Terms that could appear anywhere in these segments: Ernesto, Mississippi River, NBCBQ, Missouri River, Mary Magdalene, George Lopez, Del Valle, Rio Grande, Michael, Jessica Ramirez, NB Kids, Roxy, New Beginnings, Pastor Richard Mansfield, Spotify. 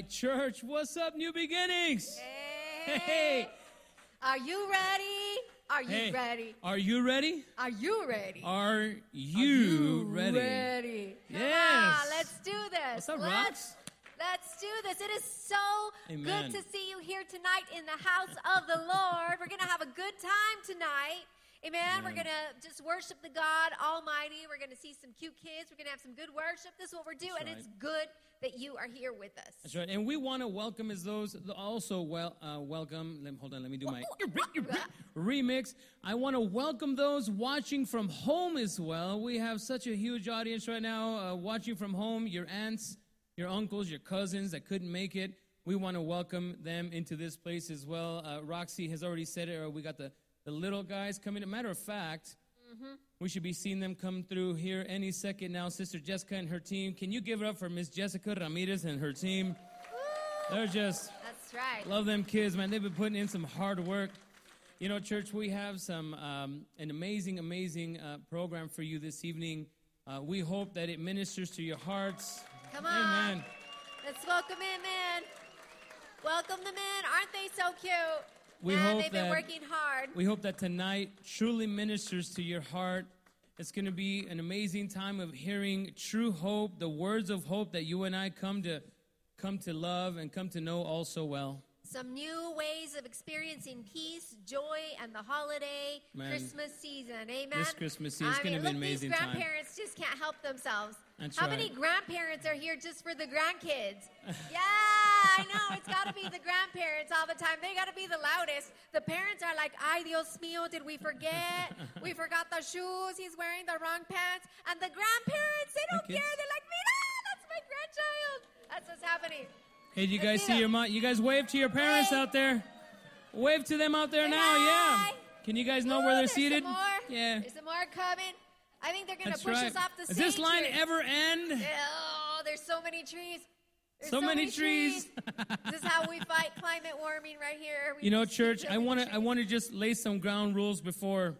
right, church, what's up, New Beginnings? Hey. Hey. Are you ready? Are you ready? Are you ready? Are you ready? Are you ready? Yes. On, let's do this. What's up, Rox? Let's do this. It is so Amen. Good to see you here tonight in the house of the Lord. We're going to have a good time tonight. Amen. Amen. We're going to just worship the God Almighty. We're going to see some cute kids. We're going to have some good worship. This is what we're doing. That's right. It's good that you are here with us. That's right. And we want to welcome as those also welcome. Hold on. Let me do my remix. I want to welcome those watching from home as well. We have such a huge audience right now watching from home. Your aunts, your uncles, your cousins that couldn't make it. We want to welcome them into this place as well. Roxy has already said it. Or we got the little guys coming. As a matter of fact, we should be seeing them come through here any second now. Sister Jessica and her team. Can you give it up for Miss Jessica Ramirez and her team? Woo! They're just... That's right. Love them kids, man. They've been putting in some hard work. You know, church, we have some an amazing program for you this evening. We hope that it ministers to your hearts. Come on. Amen. Let's welcome in, man. Welcome them in. Aren't they so cute? They've been working hard. We hope that tonight truly ministers to your heart. It's going to be an amazing time of hearing true hope, the words of hope that you and I come to love and come to know all so well. Some new ways of experiencing peace, joy, and the holiday Christmas season. Amen. This Christmas season is going to be an amazing time. These grandparents just can't help themselves. That's How many grandparents are here just for the grandkids? Yeah, I know. It's got to be the grandparents all the time. They got to be the loudest. The parents are like, ay, Dios mío, did we forget? We forgot the shoes. He's wearing the wrong pants. And the grandparents, they don't care. They're like, mira, that's my grandchild. That's what's happening. Hey, do you guys see your mom? You guys wave to your parents out there. Wave to them out there now. Hi. Yeah. Can you guys know where they're seated? Some more. Yeah. There's some more coming. I think they're going to push us off the stage. Does this line ever end? Oh, there's so many trees. There's so many trees. This is how we fight climate warming right here. You know, church, I want to just lay some ground rules before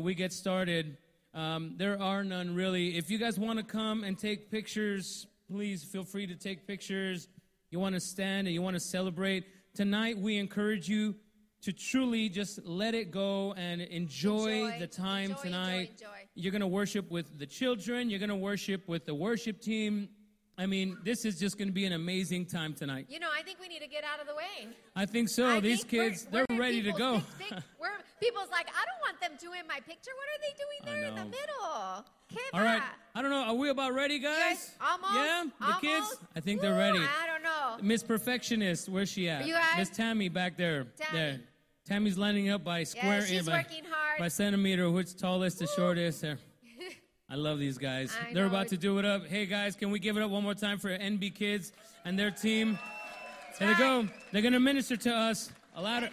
we get started. There are none, really. If you guys want to come and take pictures, please feel free to take pictures. You want to stand and you want to celebrate. Tonight, we encourage you to truly just let it go and enjoy the time tonight. Enjoy. You're going to worship with the children. You're going to worship with the worship team. I mean, this is just going to be an amazing time tonight. You know, I think we need to get out of the way. I think so. They're ready to go. People's like, I don't want them to in my picture. What are they doing there in the middle? All right. I don't know. Are we about ready, guys? Almost. Yeah? The kids? I think they're ready. I don't know. Miss Perfectionist, where's she at? Miss Tammy back there. There. Tammy's lining up by square. Yeah, she's working hard. By centimeter, which tallest to shortest. I love these guys. They're about to do it up. Hey, guys, can we give it up one more time for NB Kids and their team? There they go. They're going to minister to us. A louder.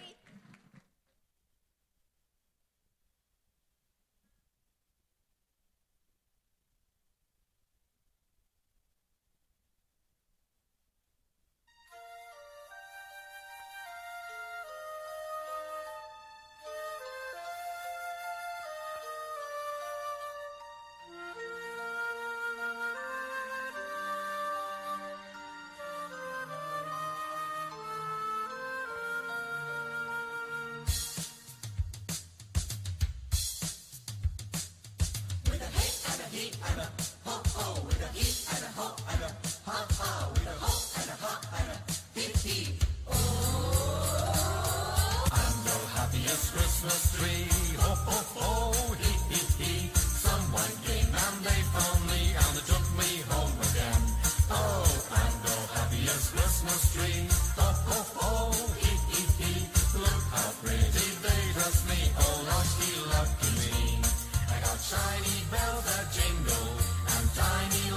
Lucky me, I got shiny bells that jingle and tiny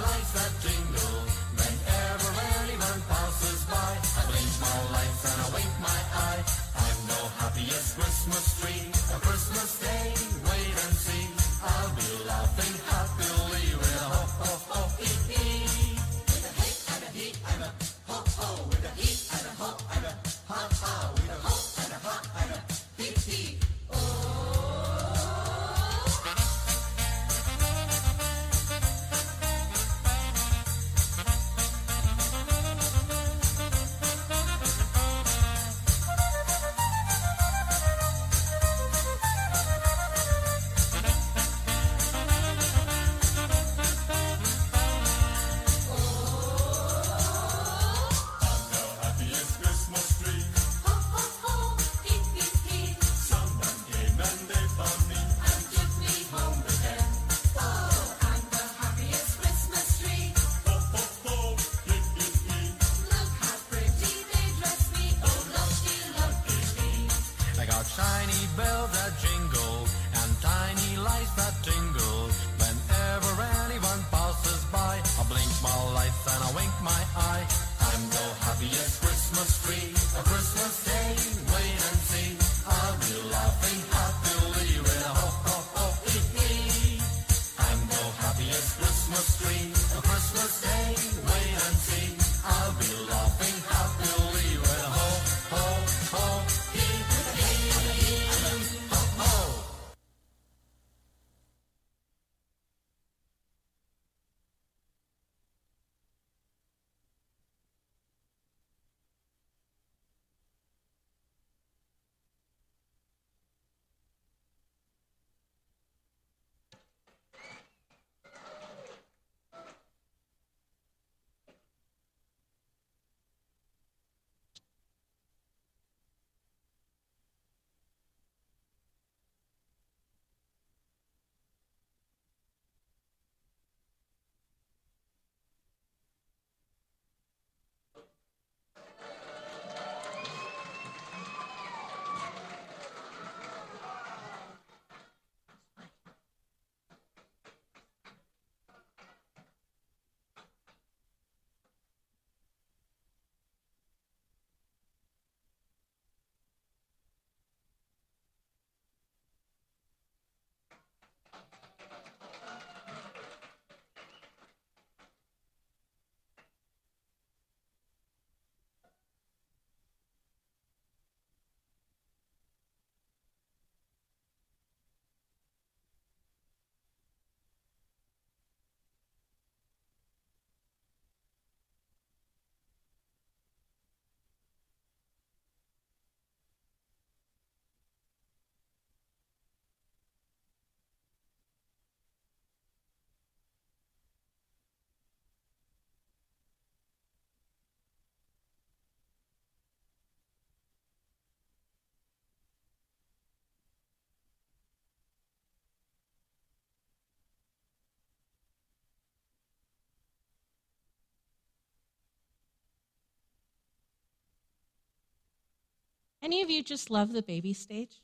Any of you just love the baby stage?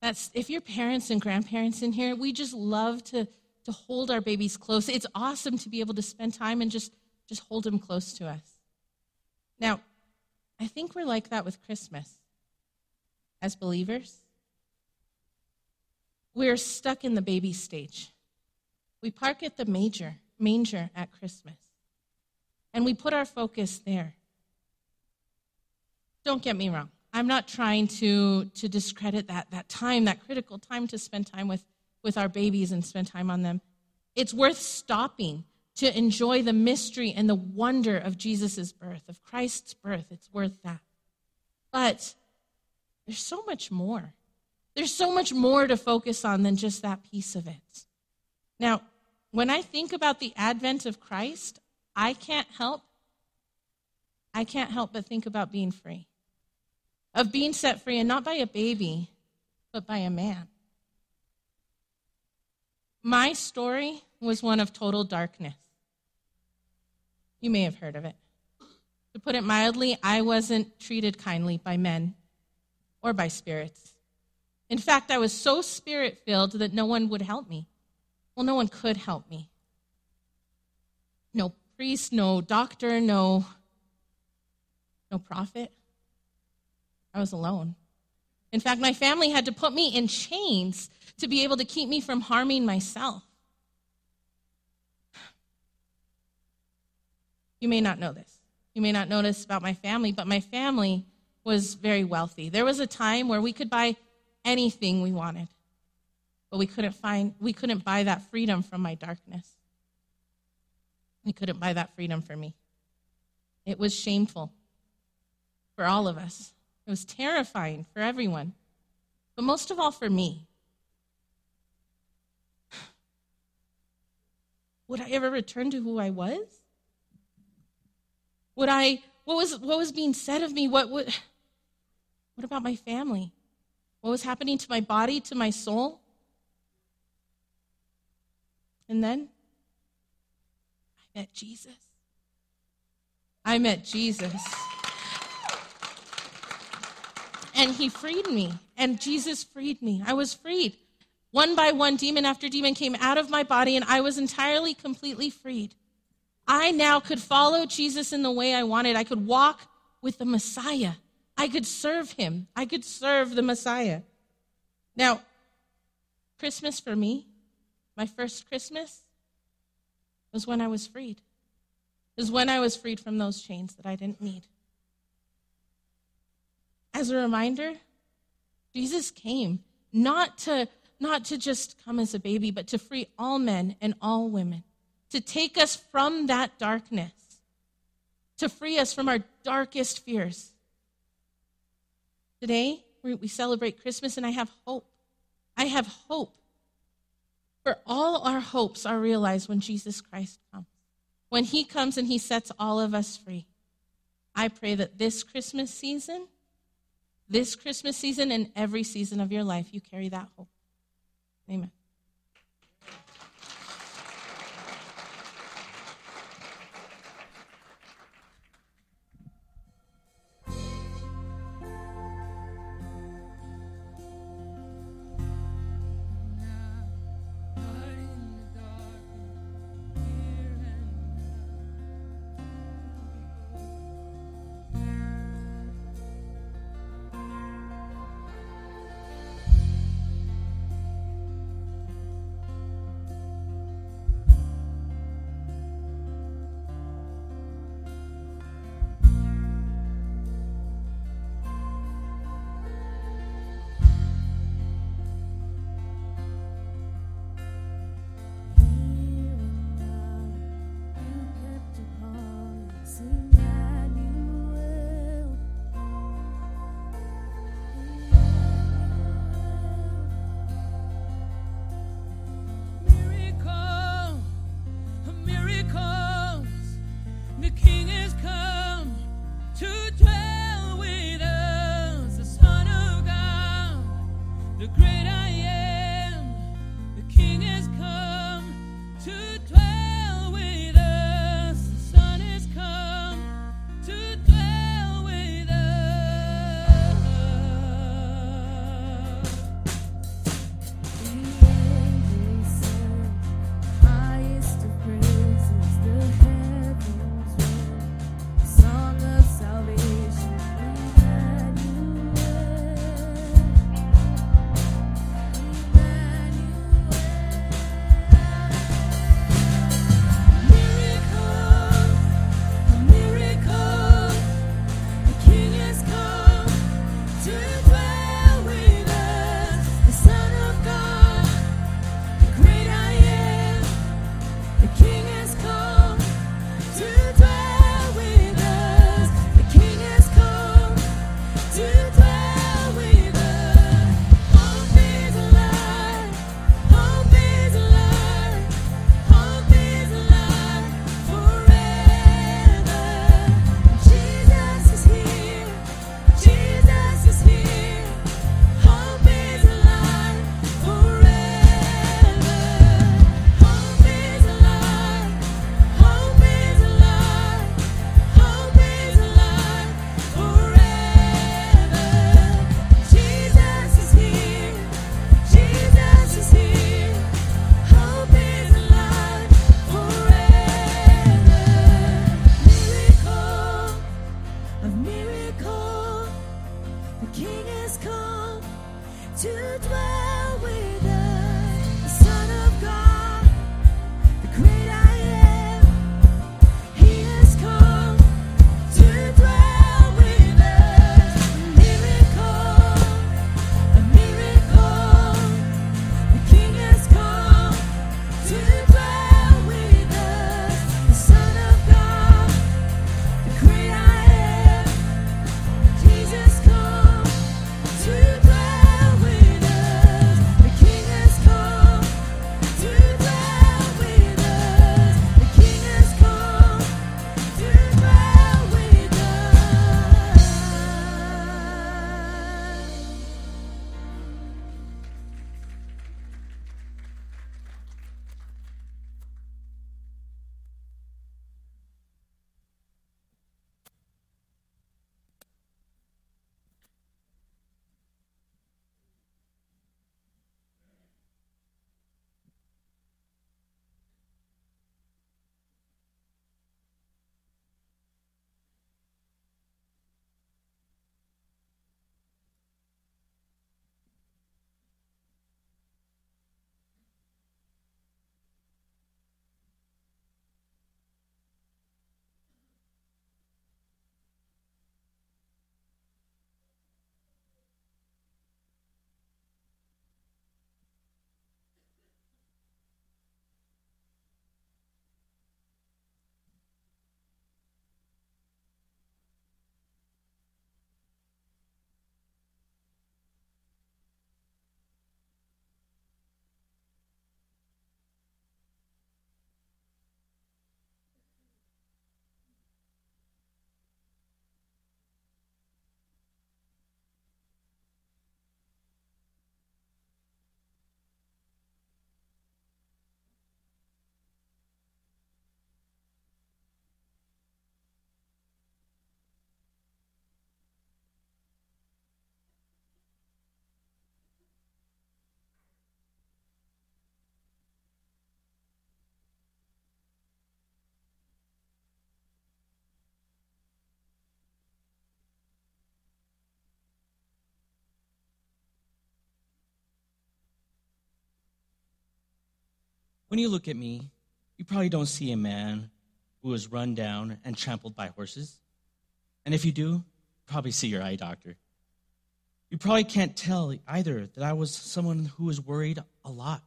That's, if you're parents and grandparents in here, we just love to hold our babies close. It's awesome to be able to spend time and just hold them close to us. Now, I think we're like that with Christmas. As believers, we're stuck in the baby stage. We park at the manger at Christmas, and we put our focus there. Don't get me wrong. I'm not trying to discredit that time, that critical time to spend time with our babies and spend time on them. It's worth stopping to enjoy the mystery and the wonder of Jesus' birth, of Christ's birth. It's worth that. But there's so much more. There's so much more to focus on than just that piece of it. Now, when I think about the advent of Christ, I can't help but think about being free, of being set free, and not by a baby, but by a man. My story was one of total darkness. You may have heard of it. To put it mildly, I wasn't treated kindly by men or by spirits. In fact, I was so spirit-filled that no one would help me. Well, no one could help me. No priest, no doctor, no prophet. I was alone. In fact, my family had to put me in chains to be able to keep me from harming myself. You may not know this. You may not know this about my family, but my family was very wealthy. There was a time where we could buy anything we wanted, but we couldn't buy that freedom from my darkness. We couldn't buy that freedom for me. It was shameful for all of us. It was terrifying for everyone, but most of all for me. Would I ever return to who I was? What was being said of me? What about my family? What was happening to my body, to my soul? And then I met Jesus. I met Jesus. And he freed me. And Jesus freed me. I was freed. One by one, demon after demon came out of my body, and I was entirely, completely freed. I now could follow Jesus in the way I wanted. I could walk with the Messiah. I could serve him. I could serve the Messiah. Now, Christmas for me, my first Christmas, was when I was freed. It was when I was freed from those chains that I didn't need. As a reminder, Jesus came not to just come as a baby, but to free all men and all women, to take us from that darkness, to free us from our darkest fears. Today, we celebrate Christmas, and I have hope. I have hope. For all our hopes are realized when Jesus Christ comes. When he comes and he sets all of us free. I pray that this Christmas season and every season of your life, you carry that hope. Amen. When you look at me, you probably don't see a man who was run down and trampled by horses. And if you do, you probably see your eye doctor. You probably can't tell either that I was someone who was worried a lot.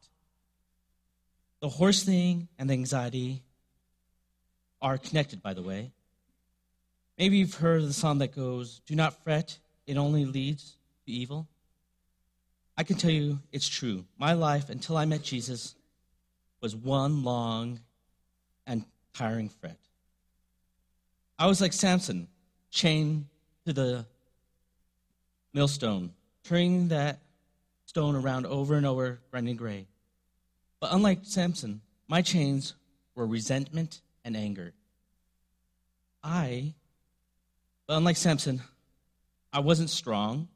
The horse thing and the anxiety are connected, by the way. Maybe you've heard the song that goes, "Do not fret, it only leads to evil." I can tell you it's true. My life, until I met Jesus, was one long and tiring fret. I was like Samson, chained to the millstone, turning that stone around over and over, grinding gray. But unlike Samson, my chains were resentment and anger. I wasn't strong.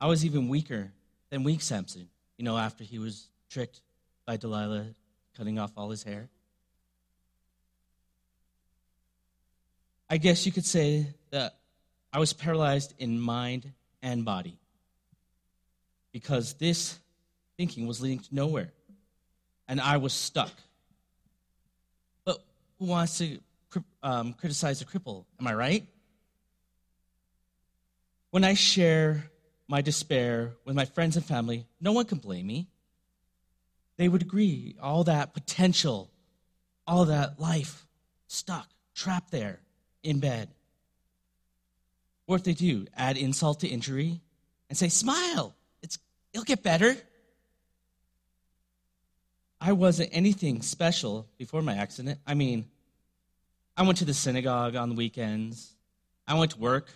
I was even weaker than weak Samson, after he was tricked by Delilah, cutting off all his hair. I guess you could say that I was paralyzed in mind and body because this thinking was leading to nowhere, and I was stuck. But who wants to criticize a cripple? Am I right? When I share my despair with my friends and family, no one can blame me. They would agree all that potential all that life stuck, trapped there in bed. Or if they do, add insult to injury and say, smile, it'll get better. I wasn't anything special before my accident. I mean, I went to the synagogue on the weekends. I went to work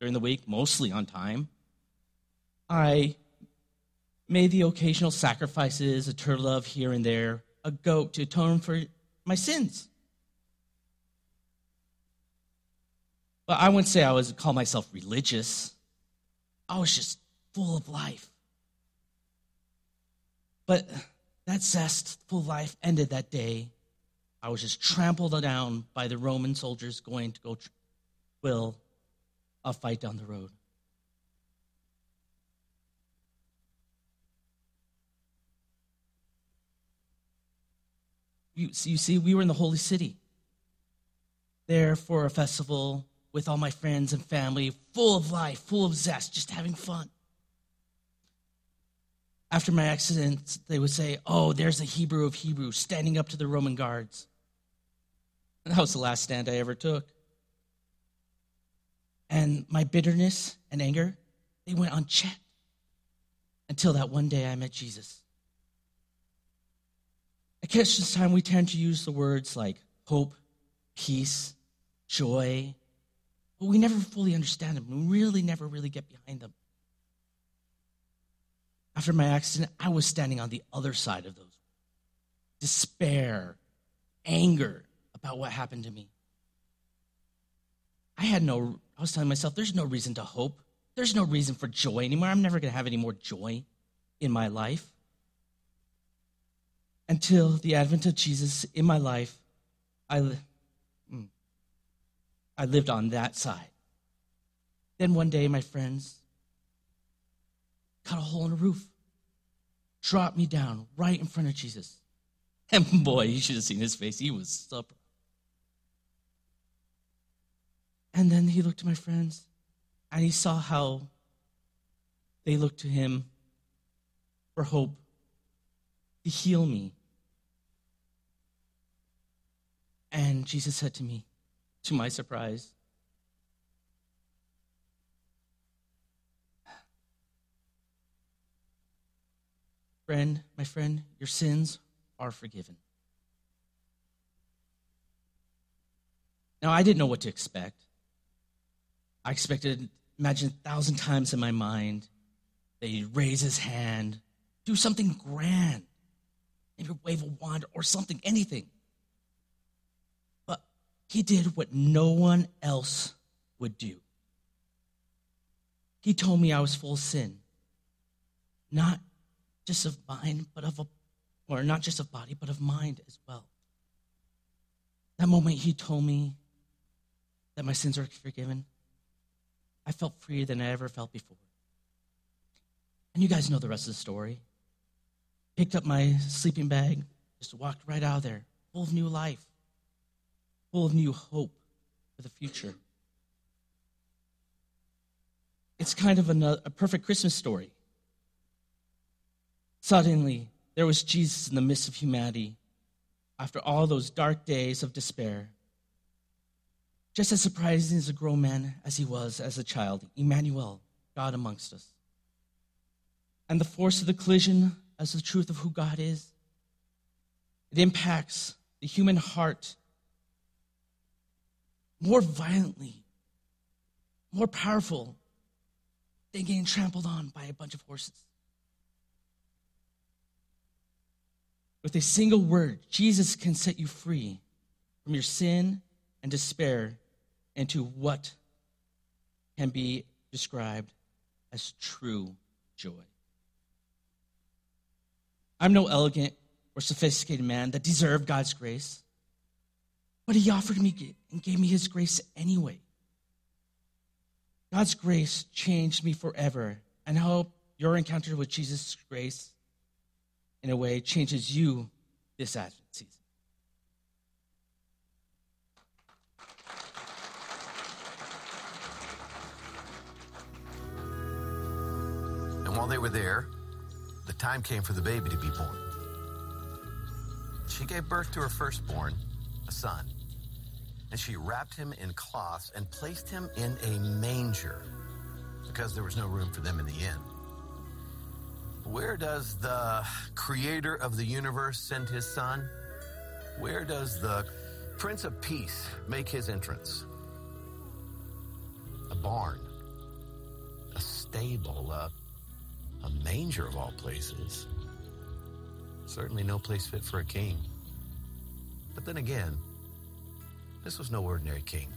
during the week, mostly on time. I made the occasional sacrifices, a turtle dove here and there, a goat to atone for my sins. But I wouldn't say I was call myself religious. I was just full of life. But that zestful life ended that day. I was just trampled down by the Roman soldiers going to go will a fight down the road. You see, we were in the holy city, there for a festival with all my friends and family, full of life, full of zest, just having fun. After my accident, they would say, oh, there's the Hebrew of Hebrews standing up to the Roman guards. And that was the last stand I ever took. And my bitterness and anger, they went unchecked until that one day I met Jesus. At Christmas time, we tend to use the words like hope, peace, joy, but we never fully understand them. We never really get behind them. After my accident, I was standing on the other side of those words. Despair, anger about what happened to me. I was telling myself, there's no reason to hope. There's no reason for joy anymore. I'm never going to have any more joy in my life. Until the advent of Jesus in my life, I lived on that side. Then one day, my friends cut a hole in the roof, dropped me down right in front of Jesus. And boy, you should have seen his face. He was so proud. And then he looked at my friends, and he saw how they looked to him for hope to heal me. And Jesus said to me, to my surprise, friend, my friend, your sins are forgiven. Now, I didn't know what to expect. I expected, imagine 1,000 times in my mind, that he'd raise his hand, do something grand, maybe wave a wand or something, anything. He did what no one else would do. He told me I was full of sin, not just of mind, but not just of body, but of mind as well. That moment he told me that my sins are forgiven, I felt freer than I ever felt before. And you guys know the rest of the story. Picked up my sleeping bag, just walked right out of there, full of new life, full of new hope for the future. It's kind of a perfect Christmas story. Suddenly, there was Jesus in the midst of humanity after all those dark days of despair. Just as surprising as a grown man as he was as a child, Emmanuel, God amongst us. And the force of the collision as the truth of who God is, it impacts the human heart more violently, more powerful than getting trampled on by a bunch of horses. With a single word, Jesus can set you free from your sin and despair into what can be described as true joy. I'm no elegant or sophisticated man that deserved God's grace, but he offered me and gave me his grace anyway. God's grace changed me forever, and I hope your encounter with Jesus' grace, in a way, changes you this Advent season. And while they were there, the time came for the baby to be born. She gave birth to her firstborn, a son. And she wrapped him in cloths and placed him in a manger because there was no room for them in the inn. Where does the creator of the universe send his son? Where does the Prince of Peace make his entrance? A barn, a stable, a manger of all places. Certainly no place fit for a king. But then again, this was no ordinary king.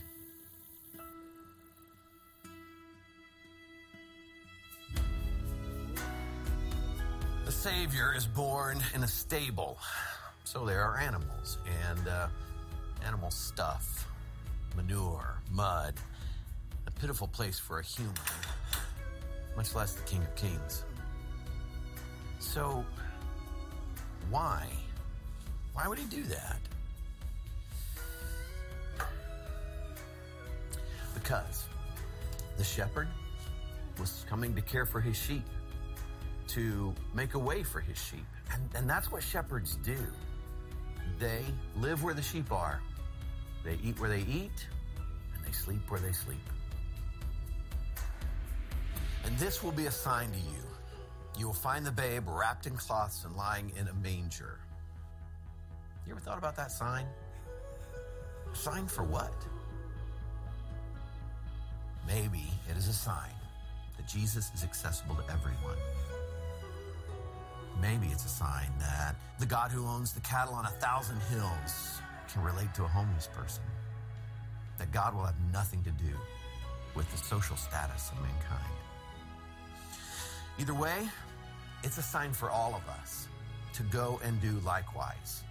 The Savior is born in a stable. So there are animals and animal stuff, manure, mud, a pitiful place for a human, much less the King of Kings. So why? Why would he do that? Because the shepherd was coming to care for his sheep, to make a way for his sheep. And that's what shepherds do. They live where the sheep are. They eat where they eat, and they sleep where they sleep. And this will be a sign to you. You will find the babe wrapped in cloths and lying in a manger. You ever thought about that sign? A sign for what? Maybe it is a sign that Jesus is accessible to everyone. Maybe it's a sign that the God who owns the cattle on 1,000 hills can relate to a homeless person. That God will have nothing to do with the social status of mankind. Either way, it's a sign for all of us to go and do likewise.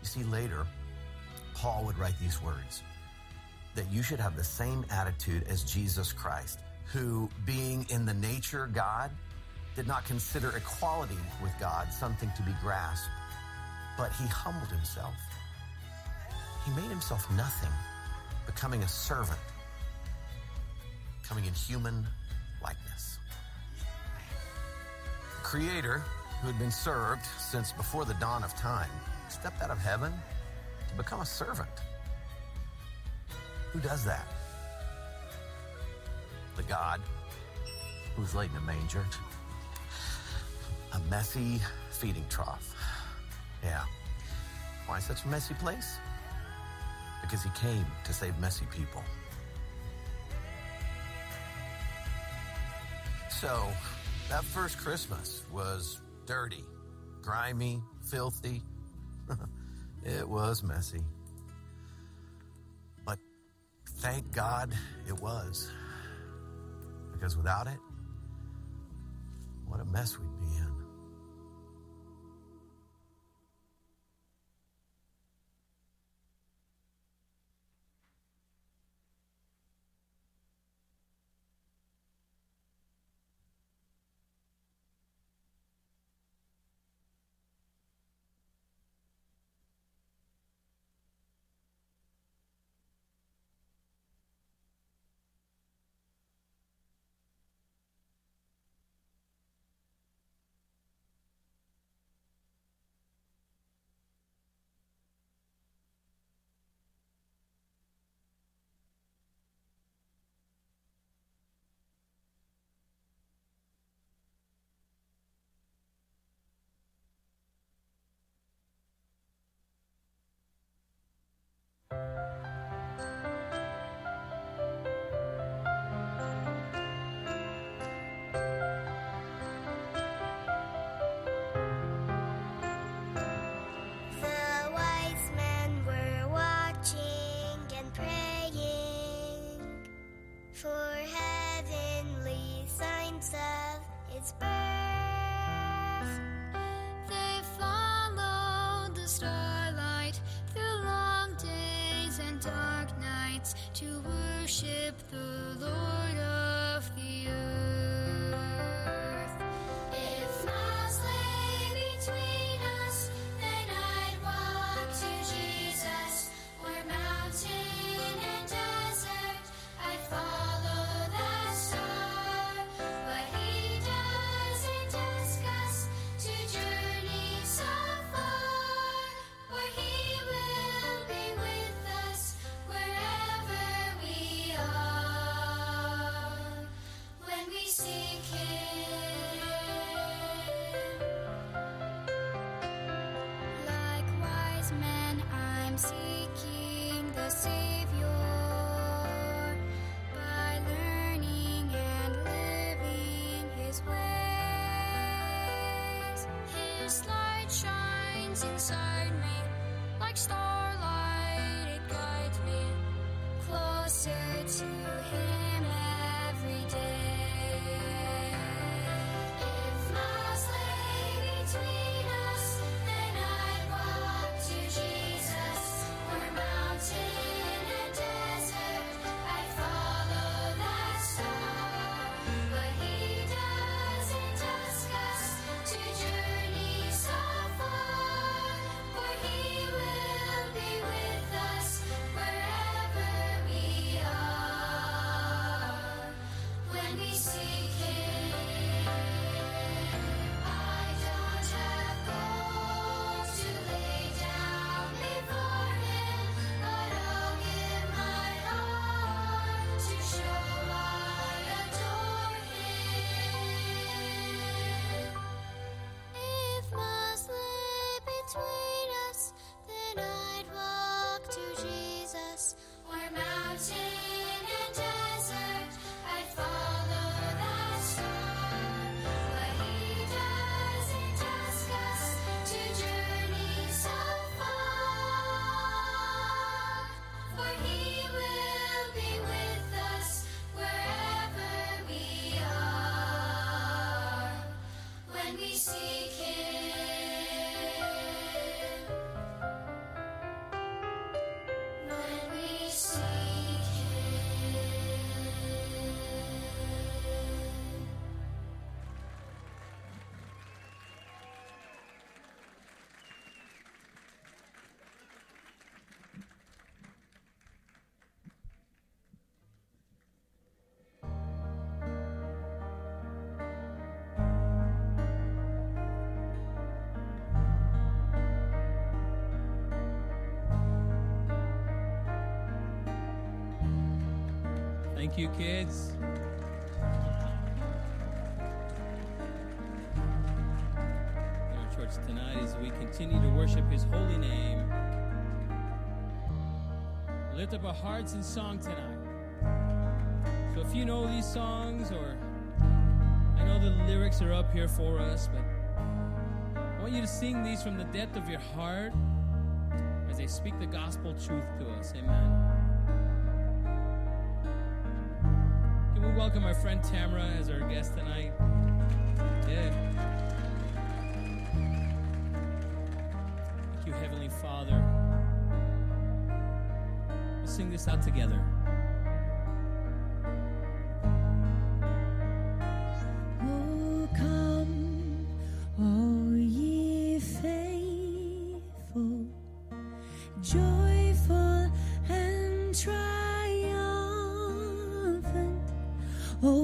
You see, later, Paul would write these words, that you should have the same attitude as Jesus Christ, who, being in the nature God, did not consider equality with God something to be grasped, but he humbled himself. He made himself nothing, becoming a servant, coming in human likeness. The Creator, who had been served since before the dawn of time, stepped out of heaven to become a servant. Who does that? The God who's laid in a manger, a messy feeding trough. Yeah. Why such a messy place? Because he came to save messy people. So that first Christmas was dirty, grimy, filthy. It was messy. But thank God it was. Because without it, what a mess we'd be in. lost man, I'm seeking the Savior by learning and living His ways. His light shines inside me like starlight, it guides me closer to Him every day. Thank you, kids. In our church tonight, as we continue to worship His holy name, lift up our hearts in song tonight. So if you know these songs, or I know the lyrics are up here for us, but I want you to sing these from the depth of your heart as they speak the gospel truth to us. Amen. Welcome my friend Tamara as our guest tonight. Yeah. Thank you, Heavenly Father. We'll sing this out together.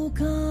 Above.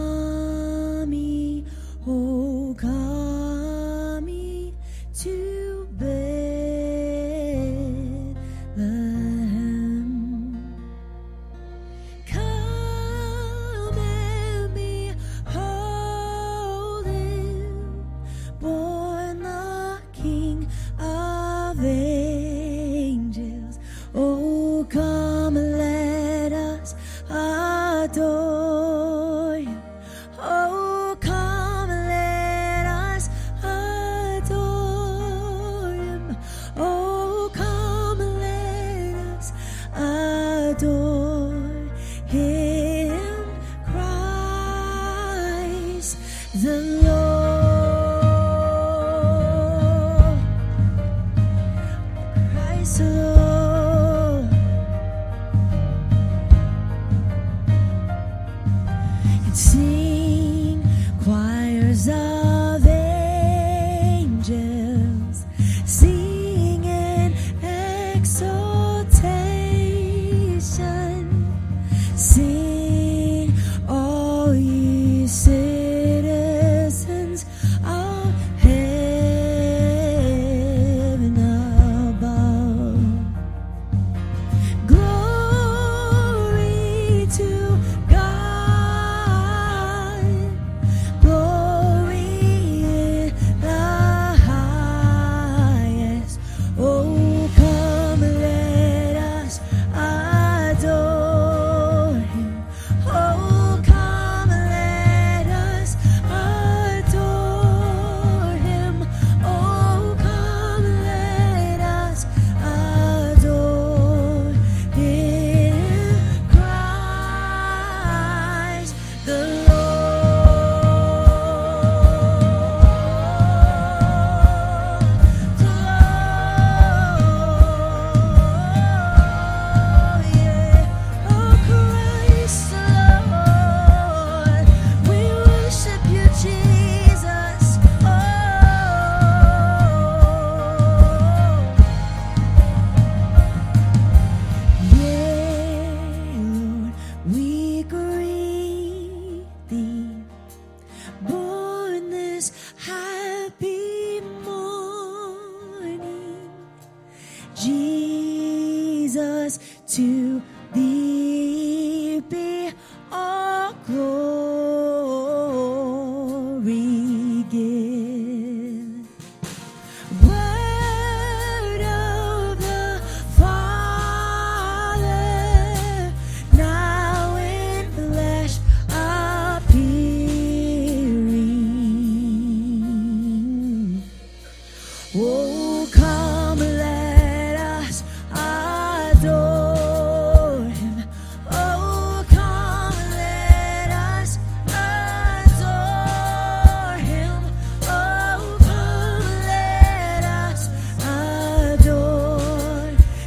Jesus, to thee be all glory given. Word of the Father, now in flesh appearing. Oh, come let us adore him. Oh, come let us adore him. Oh, come let us adore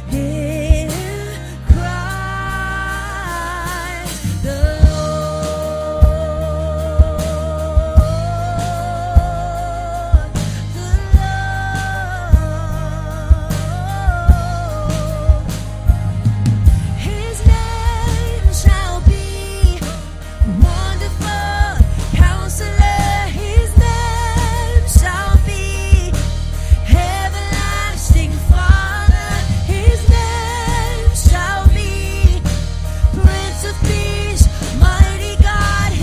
him. Christ the Lord, the Lord. His name shall be Wonderful Counselor. His name shall be Everlasting Father.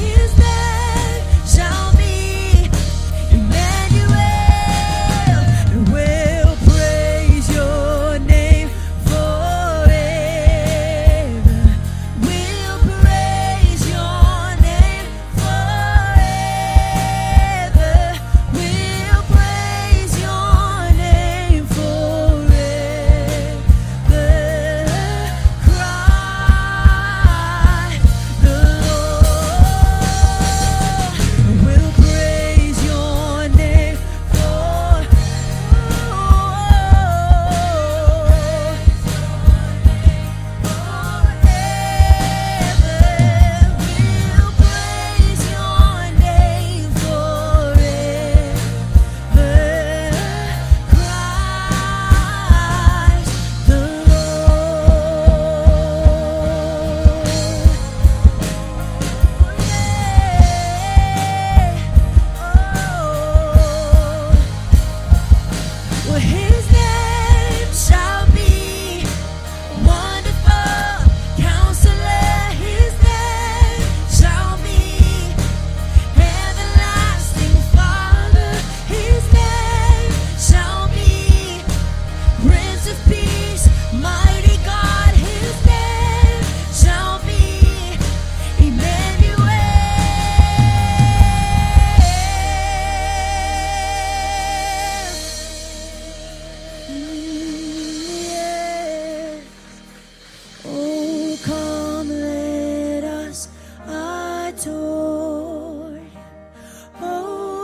His name shall be Prince of Peace, Mighty God. His name shall be Emmanuel. We'll praise your name forever. We'll praise your name forever. We'll praise your name forever. Christ the Lord. We'll praise your name forever. Forever, we'll praise your name forever. Christ the Lord. Well, his name shall be Wonderful Counselor. His name shall be Everlasting Father. His name shall be Prince of Peace, Mighty God. His name shall be Emmanuel. Oh, come, let us adore him. Oh,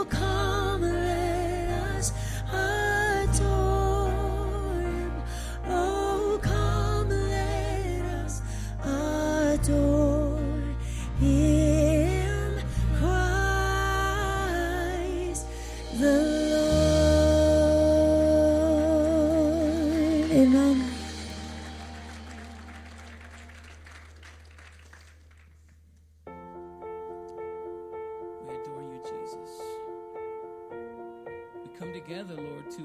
come, let us adore him. Oh, come, let us adore him. Christ the Lord. Amen. We adore you, Jesus. We come together, Lord, to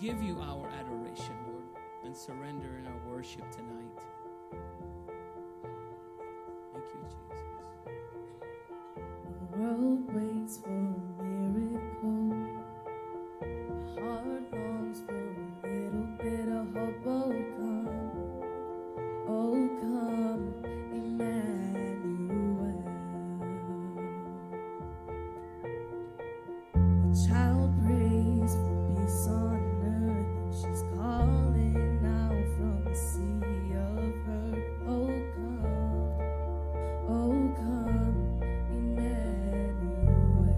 give you our adoration, Lord, and surrender in our worship tonight. Thank you, Jesus. The world waits for a miracle. My heart longs for a little bit of hope. Oh come, Emmanuel. A child prays for peace on earth. She's calling out from the sea of her. Oh come, Emmanuel.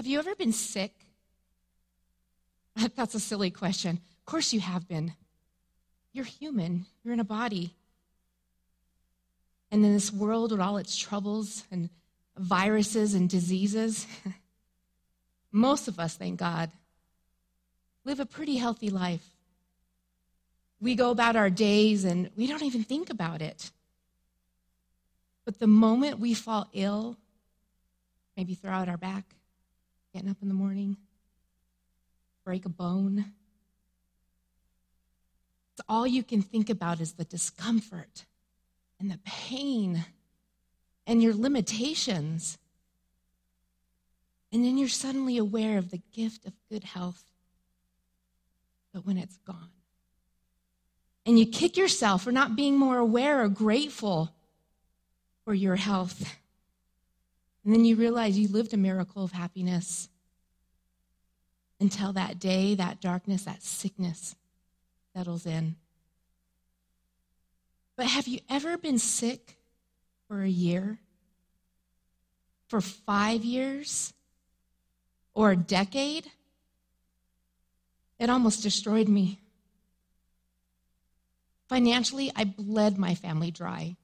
Have you ever been sick? That's a silly question. Of course you have been. You're human. You're in a body. And in this world with all its troubles and viruses and diseases, most of us, thank God, live a pretty healthy life. We go about our days and we don't even think about it. But the moment we fall ill, maybe throw out our back, getting up in the morning, break a bone, it's all you can think about is the discomfort and the pain and your limitations. And then you're suddenly aware of the gift of good health. But when it's gone, and you kick yourself for not being more aware or grateful for your health. And then you realize you lived a miracle of happiness until that day, that darkness, that sickness settles in. But have you ever been sick for a year, for 5 years, or a decade? It almost destroyed me. Financially, I bled my family dry.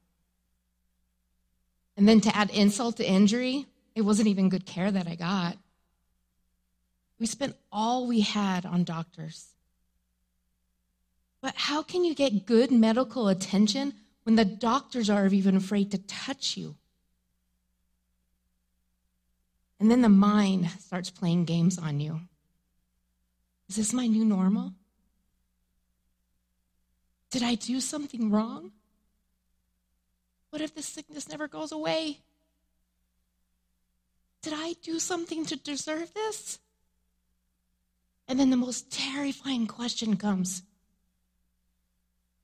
And then to add insult to injury, it wasn't even good care that I got. We spent all we had on doctors. But how can you get good medical attention when the doctors are even afraid to touch you? And then the mind starts playing games on you. Is this my new normal? Did I do something wrong? What if this sickness never goes away? Did I do something to deserve this? And then the most terrifying question comes.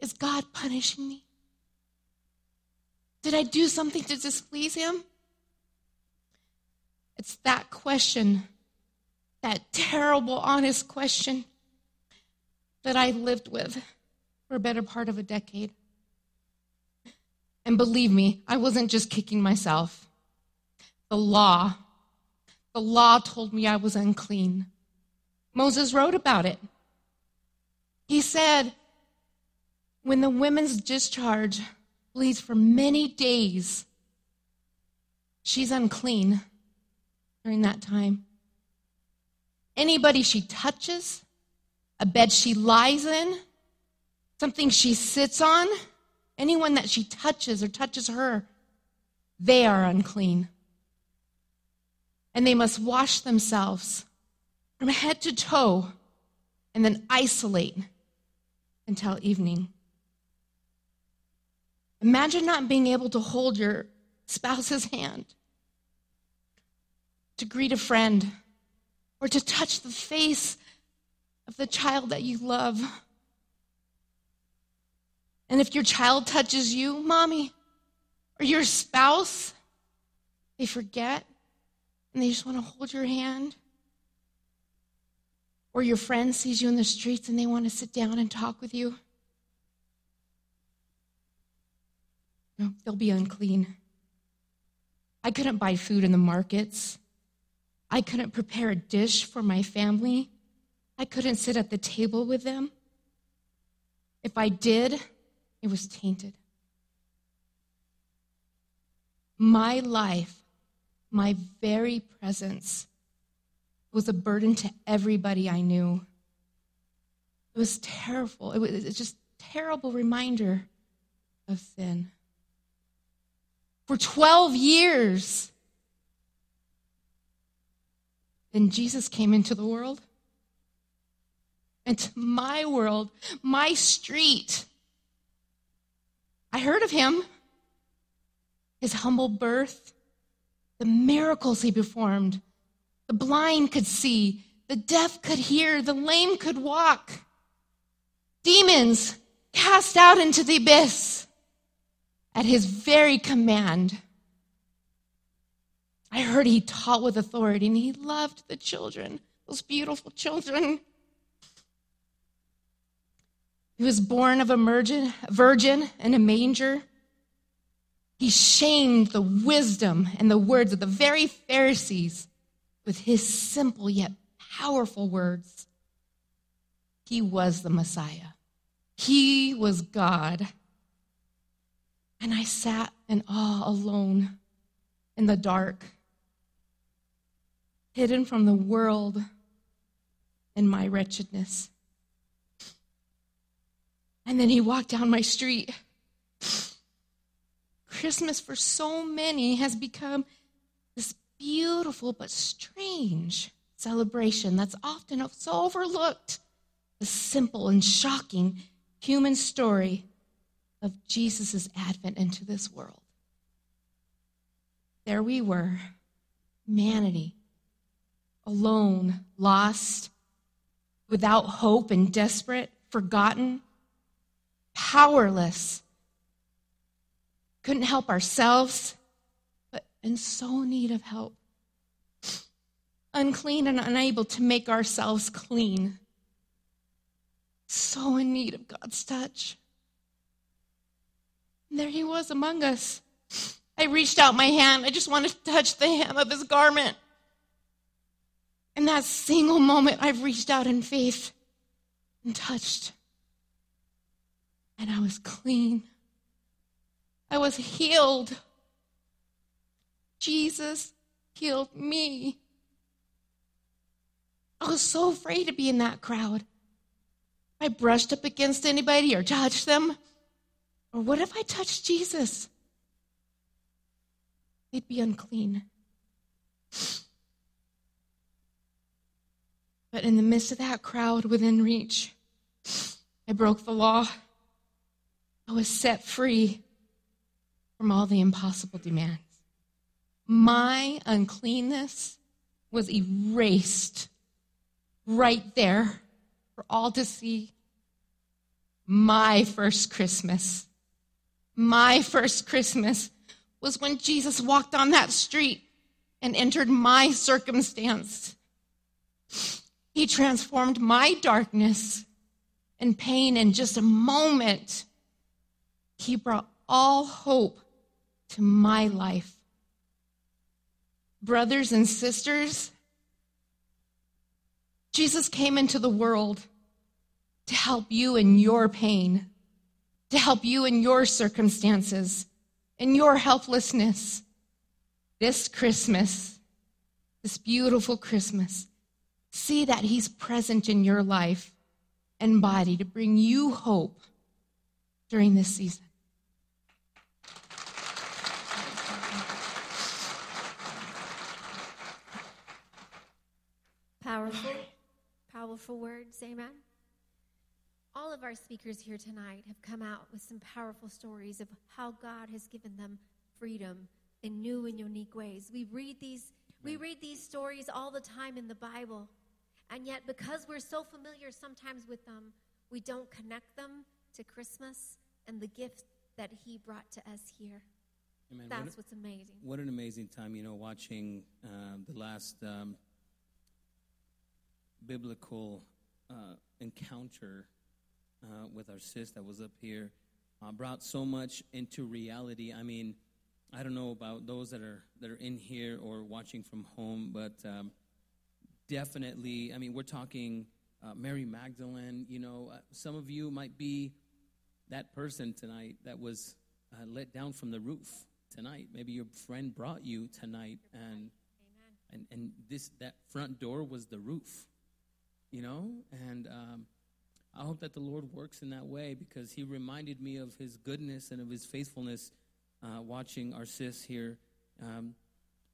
Is God punishing me? Did I do something to displease him? It's that question, that terrible, honest question that I lived with for a better part of a decade. And believe me, I wasn't just kicking myself. The law told me I was unclean. Moses wrote about it. He said, when the woman's discharge bleeds for many days, she's unclean during that time. Anybody she touches, a bed she lies in, something she sits on, anyone that she touches or touches her, they are unclean. And they must wash themselves from head to toe and then isolate until evening. Imagine not being able to hold your spouse's hand, to greet a friend, or to touch the face of the child that you love. And if your child touches you, mommy, or your spouse, they forget and they just want to hold your hand. Or your friend sees you in the streets and they want to sit down and talk with you. No, they'll be unclean. I couldn't buy food in the markets. I couldn't prepare a dish for my family. I couldn't sit at the table with them. If I did, it was tainted. My life, my very presence, was a burden to everybody I knew. It was terrible. It was just a terrible reminder of sin. For 12 years, then Jesus came into the world, into my world, my street. I heard of him, his humble birth, the miracles he performed. The blind could see, the deaf could hear, the lame could walk. Demons cast out into the abyss at his very command. I heard he taught with authority and he loved the children, those beautiful children. He was born of a virgin in a manger. He shamed the wisdom and the words of the very Pharisees with his simple yet powerful words, he was the Messiah. He was God. And I sat in awe alone in the dark, hidden from the world in my wretchedness. And then he walked down my street. Christmas for so many has become this beautiful but strange celebration that's often so overlooked. The simple and shocking human story of Jesus' advent into this world. There we were, humanity, alone, lost, without hope and desperate, forgotten, powerless. Couldn't help ourselves, but in so need of help. Unclean and unable to make ourselves clean. So in need of God's touch. And there he was among us. I reached out my hand. I just wanted to touch the hem of his garment. In that single moment, I've reached out in faith and touched. And I was clean. I was healed. Jesus healed me. I was so afraid to be in that crowd. I brushed up against anybody or touched them. Or what if I touched Jesus? They'd be unclean. But in the midst of that crowd within reach, I broke the law. I was set free from all the impossible demands. My uncleanness was erased right there for all to see. My first Christmas. My first Christmas was when Jesus walked on that street and entered my circumstance. He transformed my darkness and pain in just a moment. He brought all hope to my life. Brothers and sisters, Jesus came into the world to help you in your pain, to help you in your circumstances, in your helplessness. This Christmas, this beautiful Christmas, see that he's present in your life and body to bring you hope during this season. Powerful, powerful words, amen. All of our speakers here tonight have come out with some powerful stories of how God has given them freedom in new and unique ways. We read these stories all the time in the Bible, and yet because we're so familiar sometimes with them, we don't connect them to Christmas and the gift that he brought to us here. Amen. That's what's amazing. What an amazing time, watching the last biblical encounter with our sis that was up here, brought so much into reality. I mean, I don't know about those that are in here or watching from home, but definitely, I mean, we're talking Mary Magdalene. Some of you might be that person tonight that was let down from the roof tonight. Maybe your friend brought you tonight, and that front door was the roof, and. I hope that the Lord works in that way, because he reminded me of his goodness and of his faithfulness watching our sis here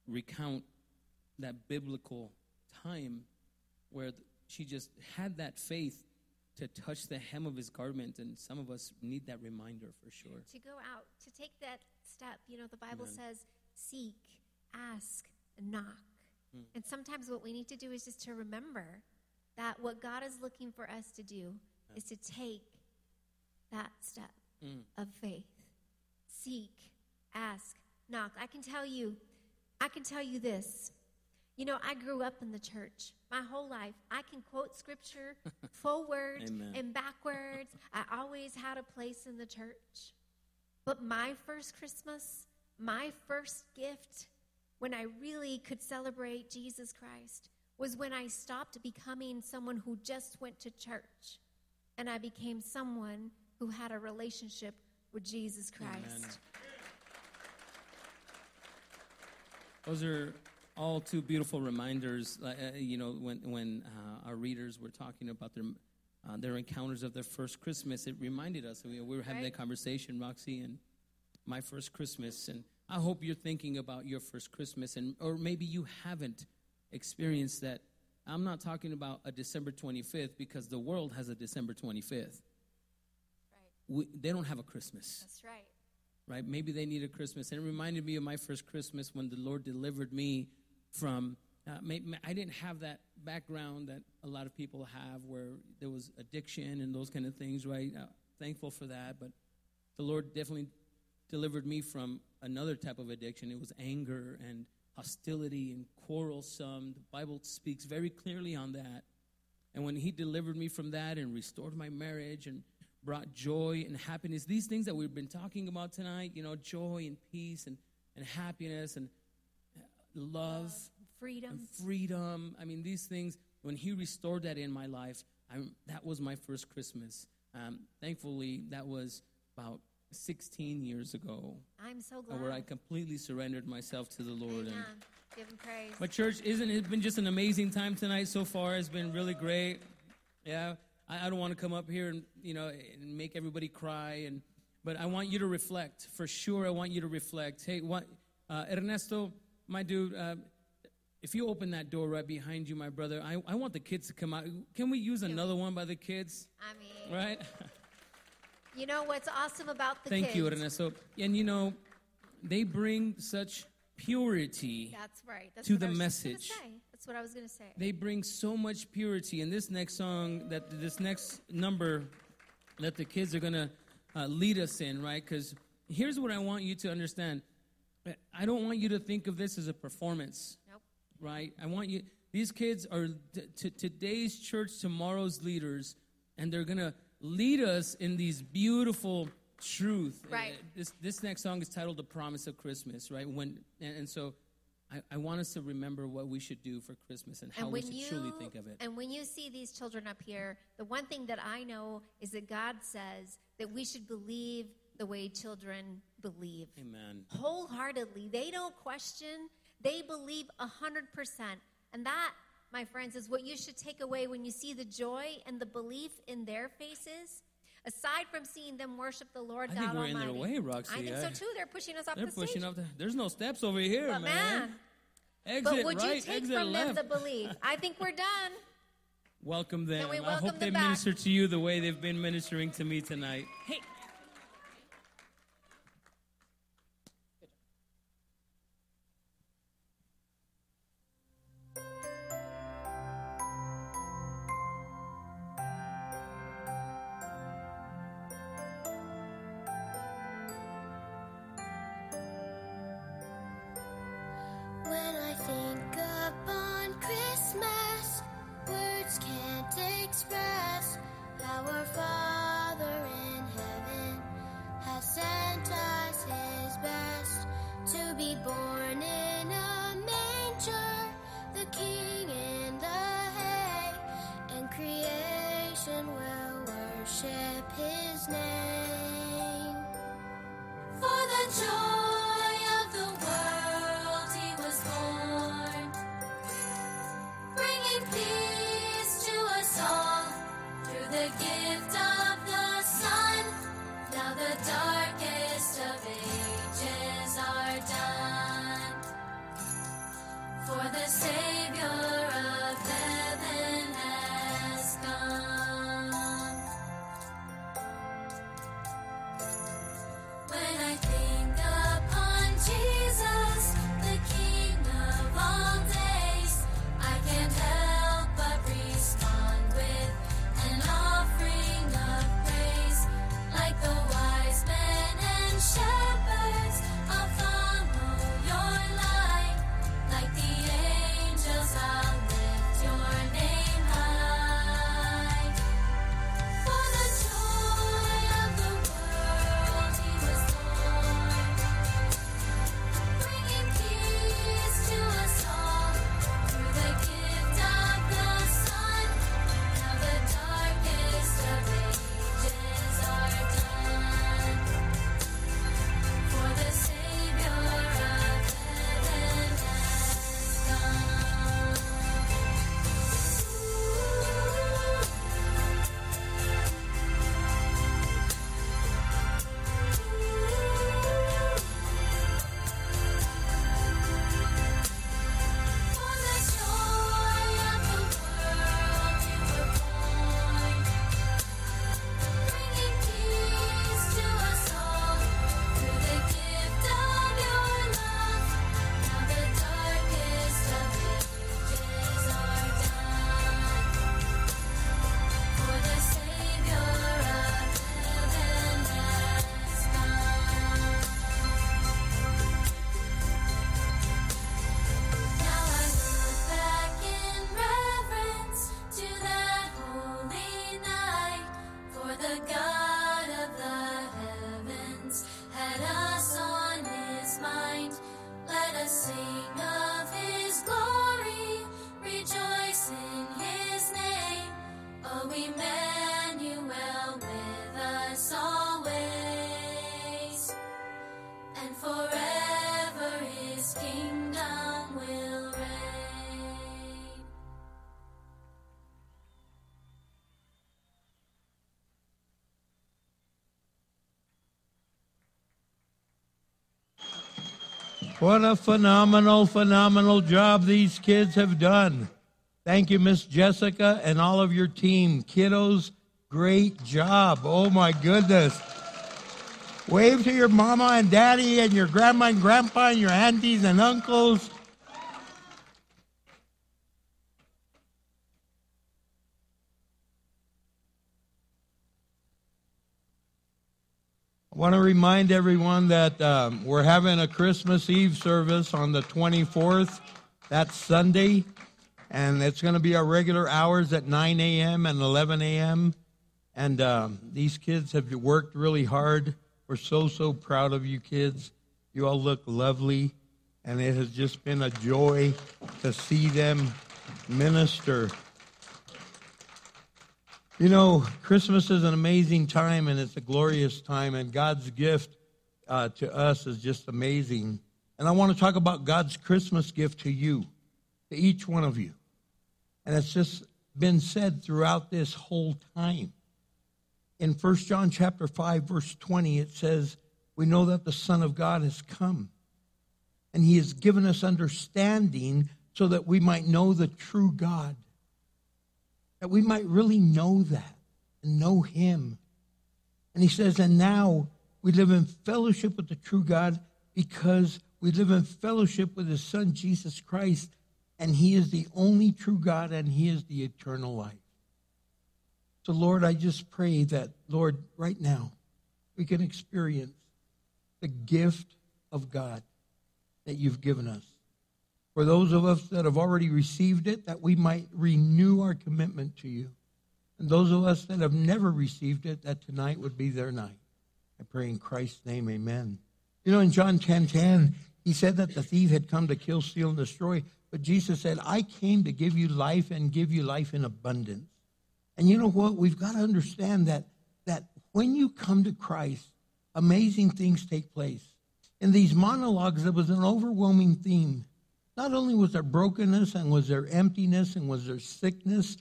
recount that biblical time where she just had that faith to touch the hem of his garment, and some of us need that reminder for sure. To go out, to take that step. The Bible says, seek, ask, knock. And sometimes what we need to do is just to remember that what God is looking for us to do is to take that step of faith. Seek, ask, knock. I can tell you this. I grew up in the church my whole life. I can quote scripture forward and backwards. I always had a place in the church. But my first Christmas, my first gift when I really could celebrate Jesus Christ was when I stopped becoming someone who just went to church, and I became someone who had a relationship with Jesus Christ. Amen. Those are all two beautiful reminders. You know, when our readers were talking about their encounters of their first Christmas, it reminded us. We were having that conversation, Roxy, and my first Christmas. And I hope you're thinking about your first Christmas, or maybe you haven't experienced that. I'm not talking about a December 25th because the world has a December 25th. They don't have a Christmas. That's right. Right? Maybe they need a Christmas. And it reminded me of my first Christmas when the Lord delivered me from, I didn't have that background that a lot of people have where there was addiction and those kind of things, right? Thankful for that. But the Lord definitely delivered me from another type of addiction. It was anger and hostility and quarrelsome. The Bible speaks very clearly on that. And when he delivered me from that and restored my marriage and brought joy and happiness, these things that we've been talking about tonight, you know, joy and peace and happiness and love, freedom. I mean, these things, when he restored that in my life, that was my first Christmas. Thankfully, that was about 16 years ago. I'm so glad. Where I completely surrendered myself to the Lord. Amen. And give him praise. But church, it's been just an amazing time tonight so far. It's been really great. Yeah. I don't want to come up here and, you know, and make everybody cry, but I want you to reflect. For sure, I want you to reflect. Hey, Ernesto, my dude, if you open that door right behind you, my brother, I want the kids to come out. Can we use another one by the kids? I mean. Right? You know what's awesome about the kids? Thank you, Ernesto. And, you know, they bring such purity to the message. That's what I was going to say. They bring so much purity. And this next number that the kids are going to lead us in, right? Because here's what I want you to understand. I don't want you to think of this as a performance. Nope. Right? These kids are today's church, tomorrow's leaders, and they're going to lead us in these beautiful truth. Right. This next song is titled The Promise of Christmas, right? So I want us to remember what we should do for Christmas and how we should truly think of it. And when you see these children up here, the one thing that I know is that God says that we should believe the way children believe. Amen. Wholeheartedly. They don't question. They believe 100%. And that, my friends, is what you should take away when you see the joy and the belief in their faces. Aside from seeing them worship the Lord God Almighty. I think we're in their way, Roxy. I think so, too. They're pushing us off the stage. They're pushing off there's no steps over here, but man. Exit right, exit left. But would you take from them the belief? I think we're done. Welcome them. Can we welcome I hope they minister to you the way they've been ministering to me tonight. Hey. When I think of What a phenomenal, phenomenal job these kids have done. Thank you, Miss Jessica, and all of your team. Kiddos, great job. Oh, my goodness. Wave to your mama and daddy and your grandma and grandpa and your aunties and uncles. I want to remind everyone that we're having a Christmas Eve service on the 24th. That's Sunday. And it's going to be our regular hours at 9 a.m. and 11 a.m. And these kids have worked really hard. We're so, so proud of you kids. You all look lovely. And it has just been a joy to see them minister. You know, Christmas is an amazing time, and it's a glorious time, and God's gift to us is just amazing. And I want to talk about God's Christmas gift to you, to each one of you. And it's just been said throughout this whole time. In 1 John chapter 5, verse 20, it says, "We know that the Son of God has come, and he has given us understanding so that we might know the true God." That we might really know that and know him. And he says, and now we live in fellowship with the true God because we live in fellowship with his Son, Jesus Christ, and he is the only true God, and he is the eternal life. So, Lord, I just pray that, Lord, right now we can experience the gift of God that you've given us. For those of us that have already received it, that we might renew our commitment to you. And those of us that have never received it, that tonight would be their night. I pray in Christ's name, amen. You know, in John 10:10, he said that the thief had come to kill, steal, and destroy. But Jesus said, I came to give you life and give you life in abundance. And you know what? We've got to understand that when you come to Christ, amazing things take place. In these monologues, there was an overwhelming theme. Not only was there brokenness and was there emptiness and was there sickness,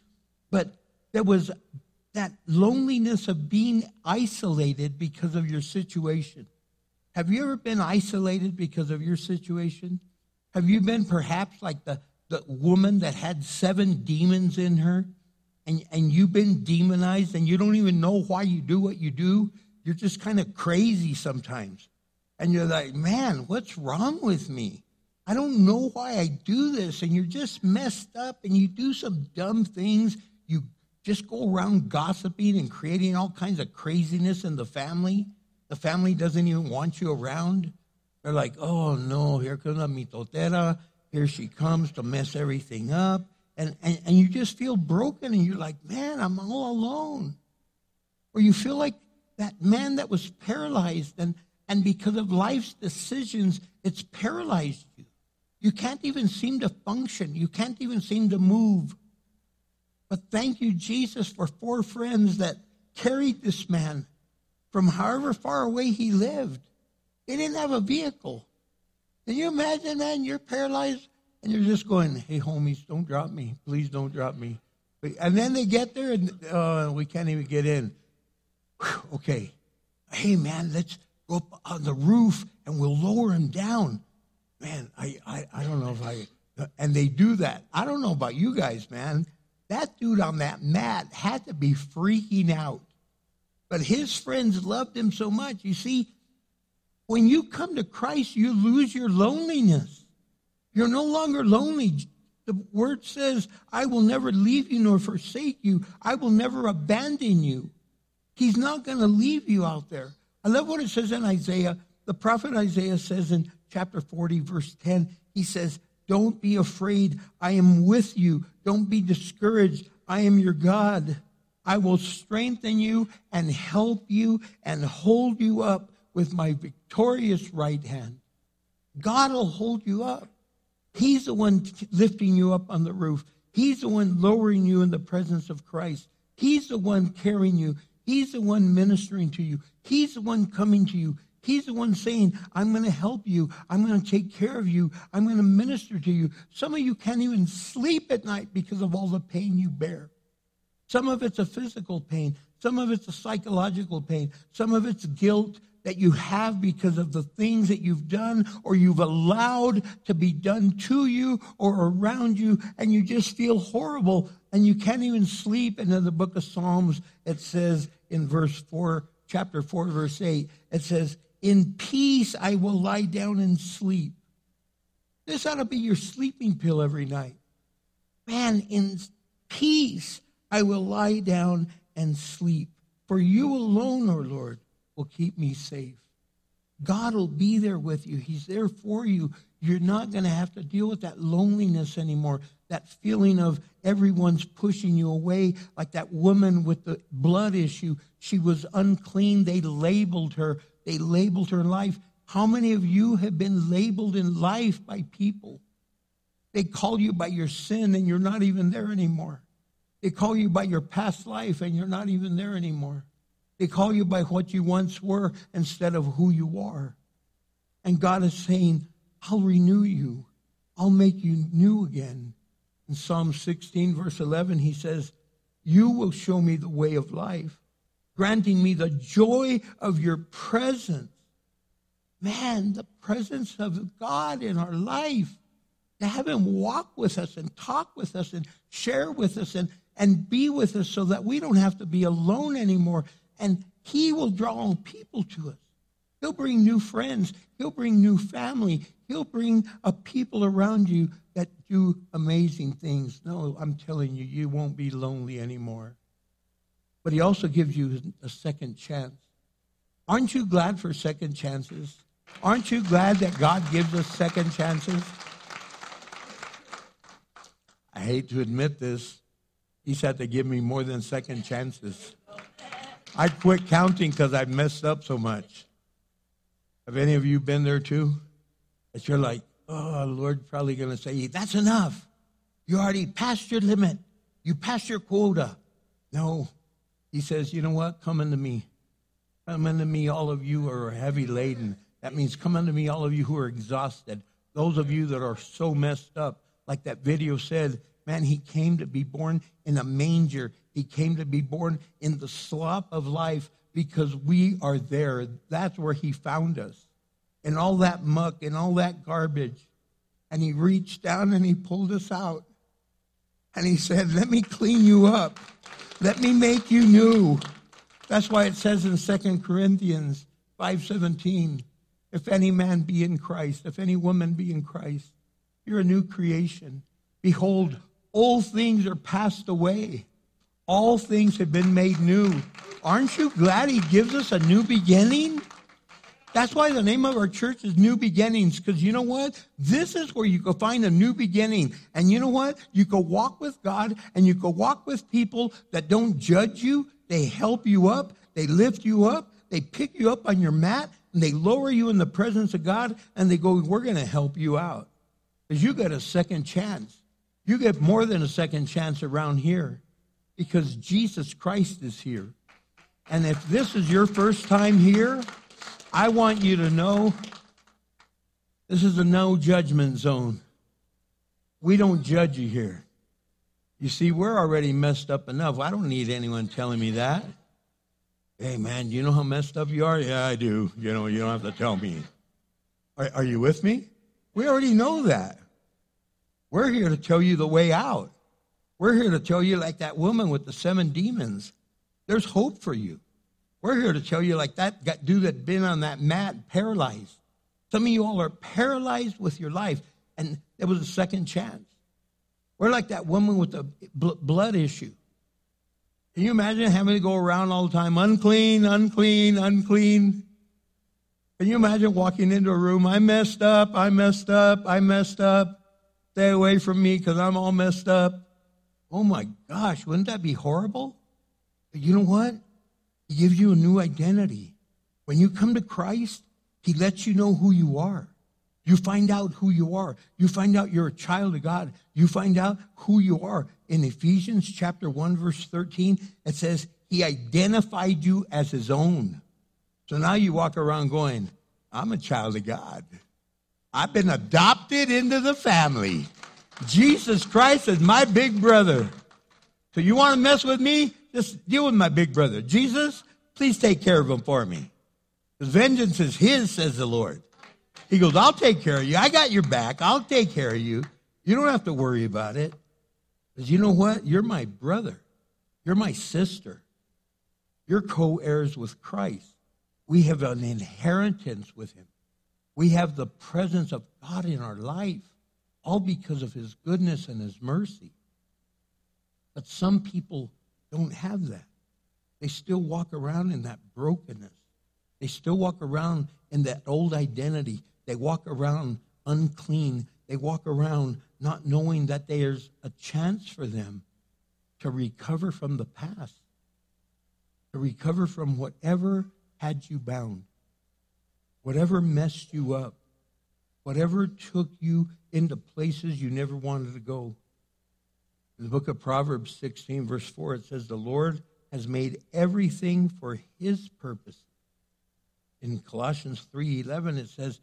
but there was that loneliness of being isolated because of your situation. Have you ever been isolated because of your situation? Have you been perhaps like the woman that had 7 demons in her and you've been demonized and you don't even know why you do what you do? You're just kind of crazy sometimes. And you're like, man, what's wrong with me? I don't know why I do this, and you're just messed up, and you do some dumb things. You just go around gossiping and creating all kinds of craziness in the family. The family doesn't even want you around. They're like, oh, no, here comes mi totera. Here she comes to mess everything up. And you just feel broken, and you're like, man, I'm all alone. Or you feel like that man that was paralyzed, and because of life's decisions, it's paralyzed you. You can't even seem to function. You can't even seem to move. But thank you, Jesus, for 4 friends that carried this man from however far away he lived. They didn't have a vehicle. Can you imagine, man, you're paralyzed, and you're just going, hey, homies, don't drop me. Please don't drop me. And then they get there, and we can't even get in. Whew, okay. Hey, man, let's go up on the roof, and we'll lower him down. Man, I don't know if I... And they do that. I don't know about you guys, man. That dude on that mat had to be freaking out. But his friends loved him so much. You see, when you come to Christ, you lose your loneliness. You're no longer lonely. The word says, I will never leave you nor forsake you. I will never abandon you. He's not going to leave you out there. I love what it says in Isaiah. The prophet Isaiah says in chapter 40, verse 10, he says, don't be afraid. I am with you. Don't be discouraged. I am your God. I will strengthen you and help you and hold you up with my victorious right hand. God will hold you up. He's the one lifting you up on the roof. He's the one lowering you in the presence of Christ. He's the one carrying you. He's the one ministering to you. He's the one coming to you. He's the one saying, I'm going to help you. I'm going to take care of you. I'm going to minister to you. Some of you can't even sleep at night because of all the pain you bear. Some of it's a physical pain. Some of it's a psychological pain. Some of it's guilt. that you have because of the things that you've done or you've allowed to be done to you or around you, and you just feel horrible and you can't even sleep. And in the book of Psalms, it says in verse 4, chapter 4, verse 8, it says, "In peace I will lie down and sleep." This ought to be your sleeping pill every night. Man, in peace I will lie down and sleep. For you alone, O Lord, will keep me safe. God will be there with you. He's there for you. You're not going to have to deal with that loneliness anymore, that feeling of everyone's pushing you away, like that woman with the blood issue. She was unclean. They labeled her. They labeled her life. How many of you have been labeled in life by people? They call you by your sin, and you're not even there anymore. They call you by your past life, and you're not even there anymore. They call you by what you once were instead of who you are. And God is saying, I'll renew you. I'll make you new again. In Psalm 16, verse 11, he says, "You will show me the way of life, granting me the joy of your presence." Man, the presence of God in our life, to have him walk with us and talk with us and share with us and be with us so that we don't have to be alone anymore. And he will draw people to us. He'll bring new friends. He'll bring new family. He'll bring a people around you that do amazing things. No, I'm telling you, you won't be lonely anymore. But he also gives you a second chance. Aren't you glad for second chances? Aren't you glad that God gives us second chances? I hate to admit this. He's had to give me more than second chances. I quit counting because I messed up so much. Have any of you been there too? That you're like, oh, Lord, probably going to say, that's enough. You already passed your limit. You passed your quota. No. He says, you know what? Come unto me. Come unto me, all of you who are heavy laden. That means come unto me, all of you who are exhausted. Those of you that are so messed up. Like that video said, man, he came to be born in a manger. He came to be born in the slop of life because we are there. That's where he found us. And all that muck and all that garbage. And he reached down and he pulled us out. And he said, let me clean you up. Let me make you new. That's why it says in 2 Corinthians 5:17, if any man be in Christ, if any woman be in Christ, you're a new creation. Behold, all things are passed away. All things have been made new. Aren't you glad he gives us a new beginning? That's why the name of our church is New Beginnings, because you know what? This is where you go find a new beginning. And you know what? You go walk with God, and you go walk with people that don't judge you. They help you up. They lift you up. They pick you up on your mat, and they lower you in the presence of God, and they go, we're going to help you out. Because you get a second chance. You get more than a second chance around here. Because Jesus Christ is here. And if this is your first time here, I want you to know this is a no judgment zone. We don't judge you here. You see, we're already messed up enough. I don't need anyone telling me that. Hey, man, you know how messed up you are? Yeah, I do. You know, you don't have to tell me. Are you with me? We already know that. We're here to tell you the way out. We're here to tell you, like that woman with the 7 demons, there's hope for you. We're here to tell you, like that dude that been on that mat, paralyzed. Some of you all are paralyzed with your life, and there was a second chance. We're like that woman with the blood issue. Can you imagine having to go around all the time, unclean, unclean, unclean? Can you imagine walking into a room, I messed up, I messed up, I messed up. Stay away from me because I'm all messed up. Oh, my gosh, wouldn't that be horrible? But you know what? He gives you a new identity. When you come to Christ, he lets you know who you are. You find out who you are. You find out you're a child of God. You find out who you are. In Ephesians chapter 1, verse 13, it says, he identified you as his own. So now you walk around going, I'm a child of God. I've been adopted into the family. Jesus Christ is my big brother. So you want to mess with me? Just deal with my big brother. Jesus, please take care of him for me. Because vengeance is his, says the Lord. He goes, I'll take care of you. I got your back. I'll take care of you. You don't have to worry about it. Because you know what? You're my brother. You're my sister. You're co-heirs with Christ. We have an inheritance with him. We have the presence of God in our life, all because of his goodness and his mercy. But some people don't have that. They still walk around in that brokenness. They still walk around in that old identity. They walk around unclean. They walk around not knowing that there's a chance for them to recover from the past, to recover from whatever had you bound, whatever messed you up, whatever took you into places you never wanted to go. In the book of Proverbs 16, verse 4, it says, the Lord has made everything for his purpose. In Colossians 3:11, it says,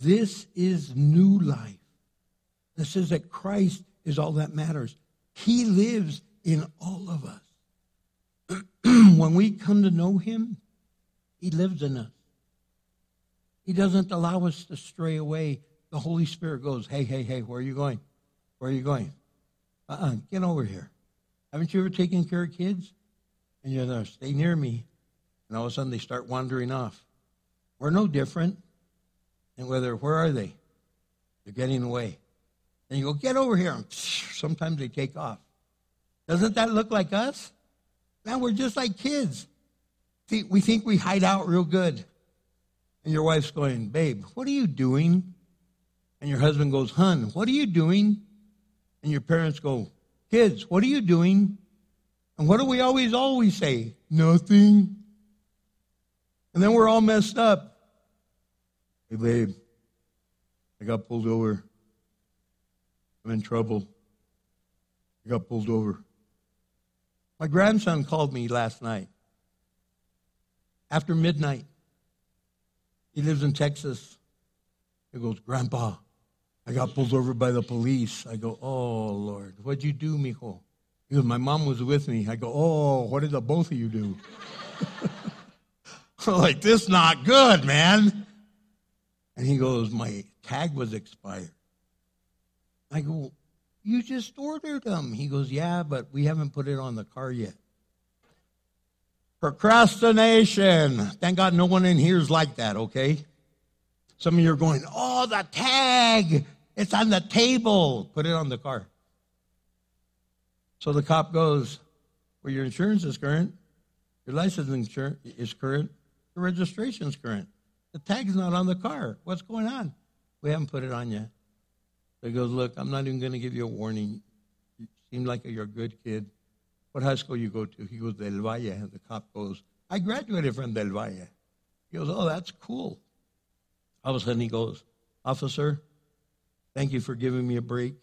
this is new life. This is that Christ is all that matters. He lives in all of us. When we come to know him, he lives in us. He doesn't allow us to stray away. The Holy Spirit goes, hey, where are you going? Where are you going? Get over here. Haven't you ever taken care of kids? And you're there, stay near me. And all of a sudden they start wandering off. We're no different. And where are they? They're getting away. And you go, get over here. And sometimes they take off. Doesn't that look like us? Man, we're just like kids. See, we think we hide out real good. And your wife's going, babe, what are you doing? And your husband goes, hun, what are you doing? And your parents go, kids, what are you doing? And what do we always say? Nothing. And then we're all messed up. Hey, babe, I got pulled over. I'm in trouble. I got pulled over. My grandson called me last night. After midnight, he lives in Texas. He goes, Grandpa, I got pulled over by the police. I go, oh, Lord, what'd you do, mijo? He goes, my mom was with me. I go, oh, what did the both of you do? I'm like, this is not good, man. And he goes, my tag was expired. I go, you just ordered them. He goes, yeah, but we haven't put it on the car yet. Procrastination. Thank God no one in here is like that, okay? Some of you are going, oh, the tag. It's on the table. Put it on the car. So the cop goes, well, your insurance is current. Your license is current. Your registration is current. The tag's not on the car. What's going on? We haven't put it on yet. So he goes, look, I'm not even going to give you a warning. You seem like you're a good kid. What high school you go to? He goes, Del Valle. And the cop goes, I graduated from Del Valle. He goes, oh, that's cool. All of a sudden he goes, officer, thank you for giving me a break.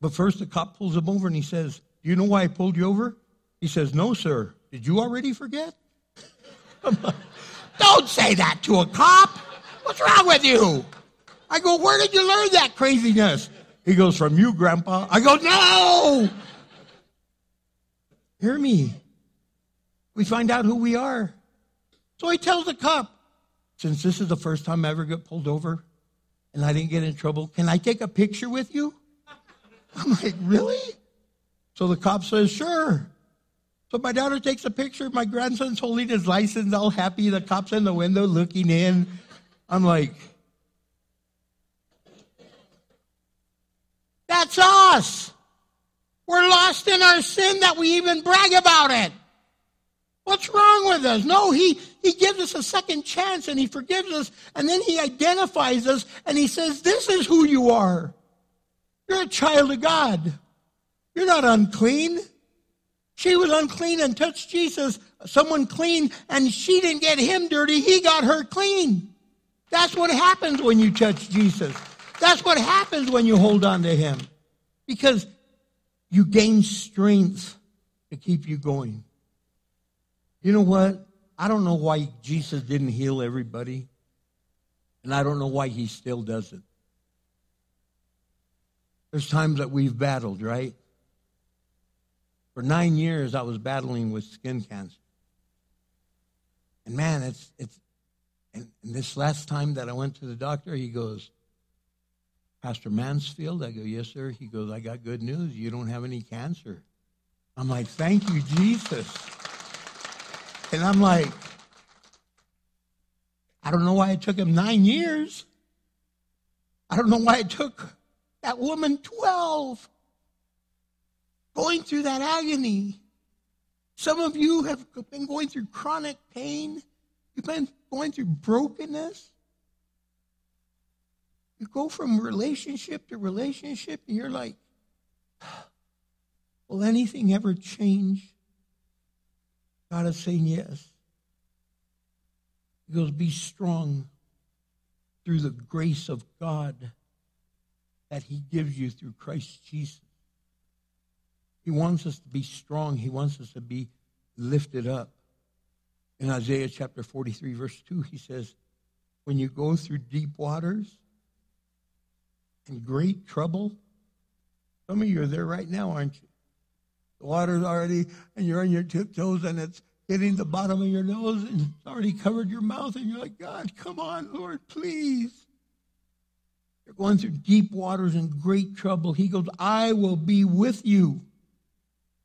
But first the cop pulls him over and he says, do you know why I pulled you over? He says, no, sir. Did you already forget? Like, don't say that to a cop. What's wrong with you? I go, where did you learn that craziness? He goes, from you, Grandpa. I go, no! Hear me. We find out who we are. So he tells the cop, since this is the first time I ever got pulled over and I didn't get in trouble, can I take a picture with you? I'm like, really? So the cop says, sure. So my daughter takes a picture. My grandson's holding his license, all happy. The cop's in the window looking in. I'm like, that's us. We're lost in our sin that we even brag about it. What's wrong with us? No, he gives us a second chance and he forgives us and then he identifies us and he says, this is who you are. You're a child of God. You're not unclean. She was unclean and touched Jesus, someone clean, and she didn't get him dirty. He got her clean. That's what happens when you touch Jesus. That's what happens when you hold on to him. Because you gain strength to keep you going. You know what? I don't know why Jesus didn't heal everybody. And I don't know why he still doesn't. There's times that we've battled, right? For 9 years, I was battling with skin cancer. And man, it's And this last time that I went to the doctor, he goes, Pastor Mansfield? I go, yes, sir. He goes, I got good news. You don't have any cancer. I'm like, thank you, Jesus. And I'm like, I don't know why it took him 9 years. I don't know why it took that woman 12 going through that agony. Some of you have been going through chronic pain. You've been going through brokenness. You go from relationship to relationship, and you're like, will anything ever change? God is saying yes. He goes, be strong through the grace of God that he gives you through Christ Jesus. He wants us to be strong. He wants us to be lifted up. In Isaiah chapter 43, verse 2, he says, when you go through deep waters, in great trouble. Some of you are there right now, aren't you? The water's already, and you're on your tiptoes, and it's hitting the bottom of your nose, and it's already covered your mouth, and you're like, God, come on, Lord, please. You're going through deep waters and great trouble. He goes, I will be with you.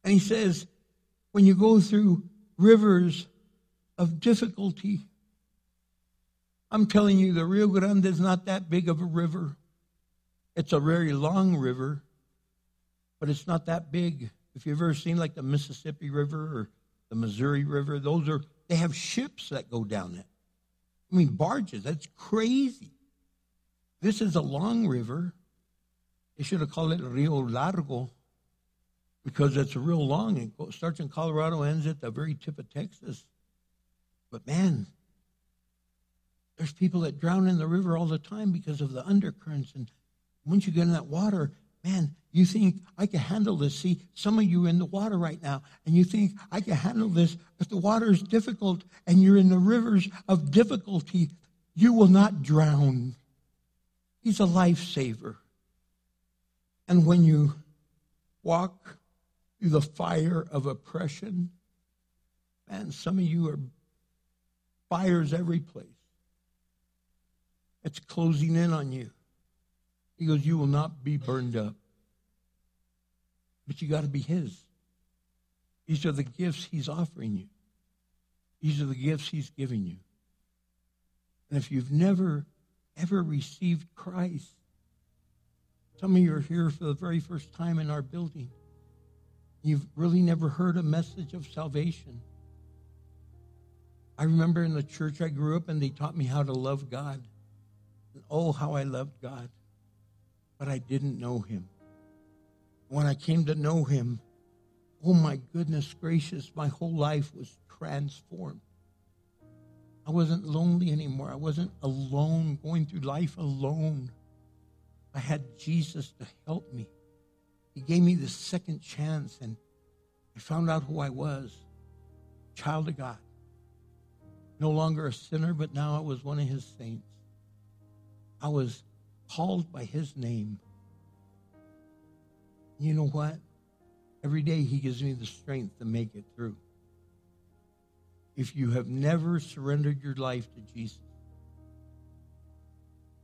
And he says, when you go through rivers of difficulty, I'm telling you, the Rio Grande is not that big of a river. It's a very long river, but it's not that big. If you've ever seen like the Mississippi River or the Missouri River, they have ships that go down it. I mean, barges, that's crazy. This is a long river. They should have called it Rio Largo because it's real long. It starts in Colorado, ends at the very tip of Texas. But man, there's people that drown in the river all the time because of the undercurrents, and once you get in that water, man, you think, I can handle this. See, some of you are in the water right now, and you think, I can handle this. If the water is difficult and you're in the rivers of difficulty, you will not drown. He's a lifesaver. And when you walk through the fire of oppression, man, some of you are fires every place. It's closing in on you. He goes, you will not be burned up. But you got to be his. These are the gifts he's offering you. These are the gifts he's giving you. And if you've never, ever received Christ, some of you are here for the very first time in our building. You've really never heard a message of salvation. I remember in the church I grew up in, they taught me how to love God. And oh, how I loved God. But I didn't know him. When I came to know him, oh my goodness gracious, my whole life was transformed. I wasn't lonely anymore. I wasn't alone, going through life alone. I had Jesus to help me. He gave me the second chance, and I found out who I was, child of God. No longer a sinner, but now I was one of his saints. I was called by his name. You know what? Every day he gives me the strength to make it through. If you have never surrendered your life to Jesus,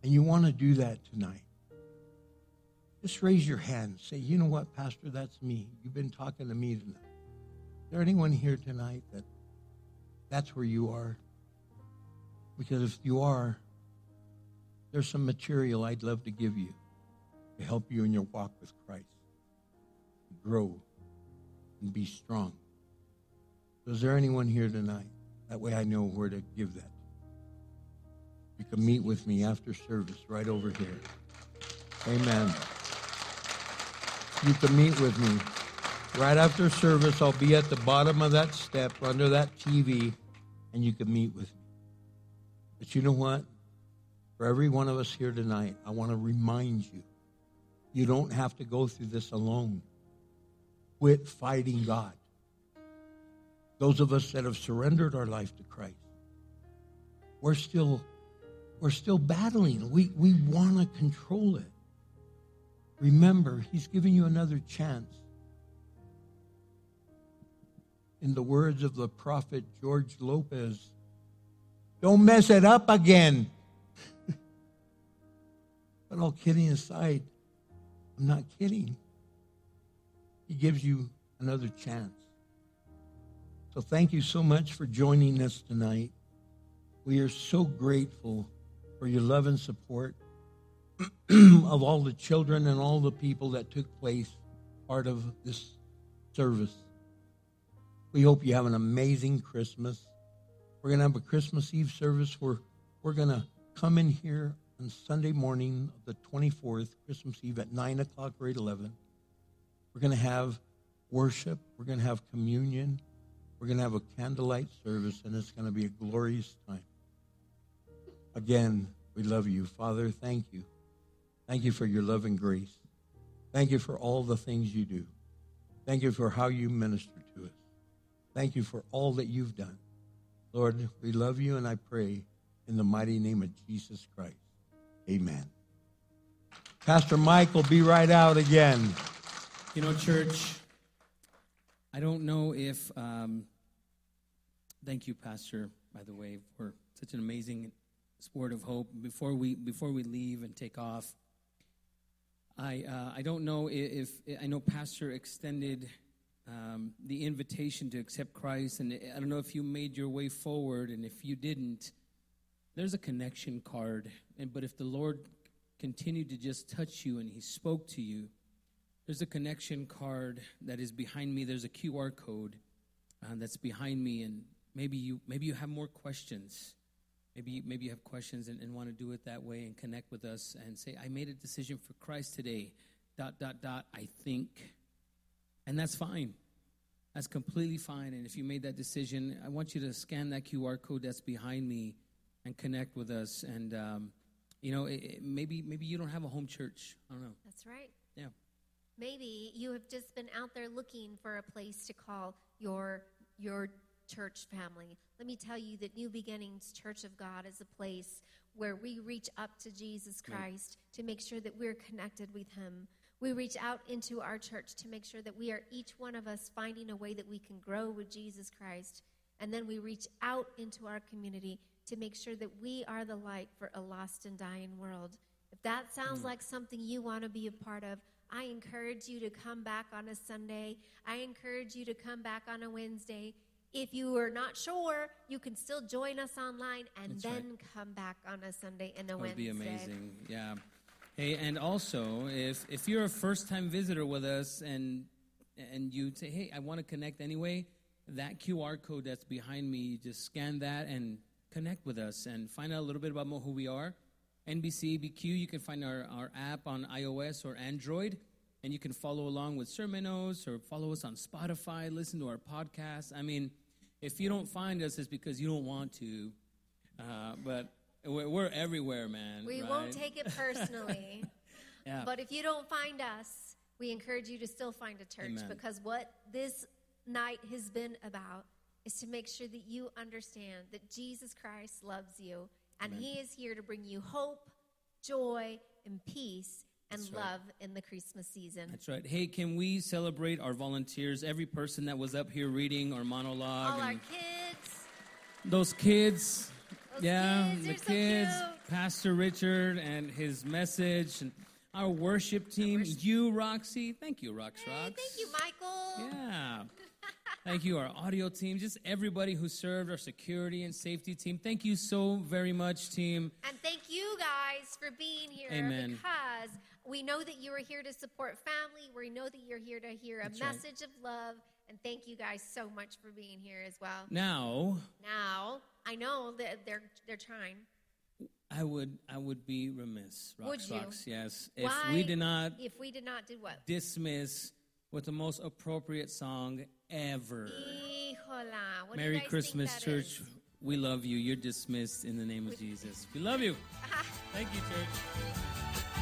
and you want to do that tonight, just raise your hand. Say, you know what, Pastor, that's me. You've been talking to me tonight. Is there anyone here tonight that's where you are? Because if you are, there's some material I'd love to give you to help you in your walk with Christ, to grow and be strong. So is there anyone here tonight? That way I know where to give that. You can meet with me after service right over here. Amen. You can meet with me right after service. I'll be at the bottom of that step under that TV, and you can meet with me. But you know what? For every one of us here tonight, I want to remind you, you don't have to go through this alone. Quit fighting God. Those of us that have surrendered our life to Christ, we're still battling. We want to control it. Remember, he's giving you another chance. In the words of the prophet George Lopez, Don't mess it up again. But all kidding aside, I'm not kidding. He gives you another chance. So thank you so much for joining us tonight. We are so grateful for your love and support of all the children and all the people that took place part of this service. We hope you have an amazing Christmas. We're going to have a Christmas Eve service where we're going to come in here on Sunday morning of the 24th, Christmas Eve at 9 o'clock or 8:11. We're going to have worship. We're going to have communion. We're going to have a candlelight service, and it's going to be a glorious time. Again, we love you. Father, thank you. Thank you for your love and grace. Thank you for all the things you do. Thank you for how you minister to us. Thank you for all that you've done. Lord, we love you, and I pray in the mighty name of Jesus Christ. Amen. Pastor Mike will be right out again. You know, church, I don't know if... Thank you, Pastor, by the way, for such an amazing sport of hope. Before we leave and take off, I don't know if I know Pastor extended the invitation to accept Christ, and I don't know if you made your way forward, and if you didn't, there's a connection card. But if the Lord continued to just touch you and He spoke to you, there's a connection card that is behind me. There's a QR code that's behind me, and maybe you have more questions. Maybe you have questions and want to do it that way and connect with us and say, I made a decision for Christ today, ... I think. And that's fine. That's completely fine. And if you made that decision, I want you to scan that QR code that's behind me and connect with us. And, you know, maybe you don't have a home church. I don't know. That's right. Yeah. Maybe you have just been out there looking for a place to call your church family. Let me tell you that New Beginnings Church of God is a place where we reach up to Jesus Christ to make sure that we're connected with Him. We reach out into our church to make sure that we are, each one of us, finding a way that we can grow with Jesus Christ. And then we reach out into our community to make sure that we are the light for a lost and dying world. If that sounds like something you want to be a part of, I encourage you to come back on a Sunday. I encourage you to come back on a Wednesday. If you are not sure, you can still join us online and come back on a Sunday and a Wednesday. That would be amazing, yeah. Hey, and also, if you're a first-time visitor with us and you say, hey, I want to connect anyway, that QR code that's behind me, just scan that and connect with us and find out a little bit about who we are. NBCBQ, you can find our app on iOS or Android, and you can follow along with sermon notes or follow us on Spotify, listen to our podcast. I mean, if you don't find us, it's because you don't want to, but... We're everywhere, man. We won't take it personally. Yeah. But if you don't find us, we encourage you to still find a church. Amen. Because what this night has been about is to make sure that you understand that Jesus Christ loves you, and Amen. He is here to bring you hope, joy, and peace, and love in the Christmas season. That's right. Hey, can we celebrate our volunteers, every person that was up here reading our monologue? All our kids. Those kids... Yeah, the kids, Pastor Richard and his message, and our worship team, you, Roxy. Thank you, Rox. Thank you, Michael. Yeah. Thank you, our audio team, just everybody who served, our security and safety team. Thank you so very much, team. And thank you guys for being here. Amen. Because we know that you are here to support family. We know that you're here to hear a message of love. And thank you guys so much for being here as well. Now, I know that they're trying. I would be remiss, Rox, yes. If we did not do what? Dismiss with the most appropriate song ever. Hijola. What Merry do you guys Christmas, think that Church. Is? We love you. You're dismissed in the name of Jesus. We love you. Thank you, Church.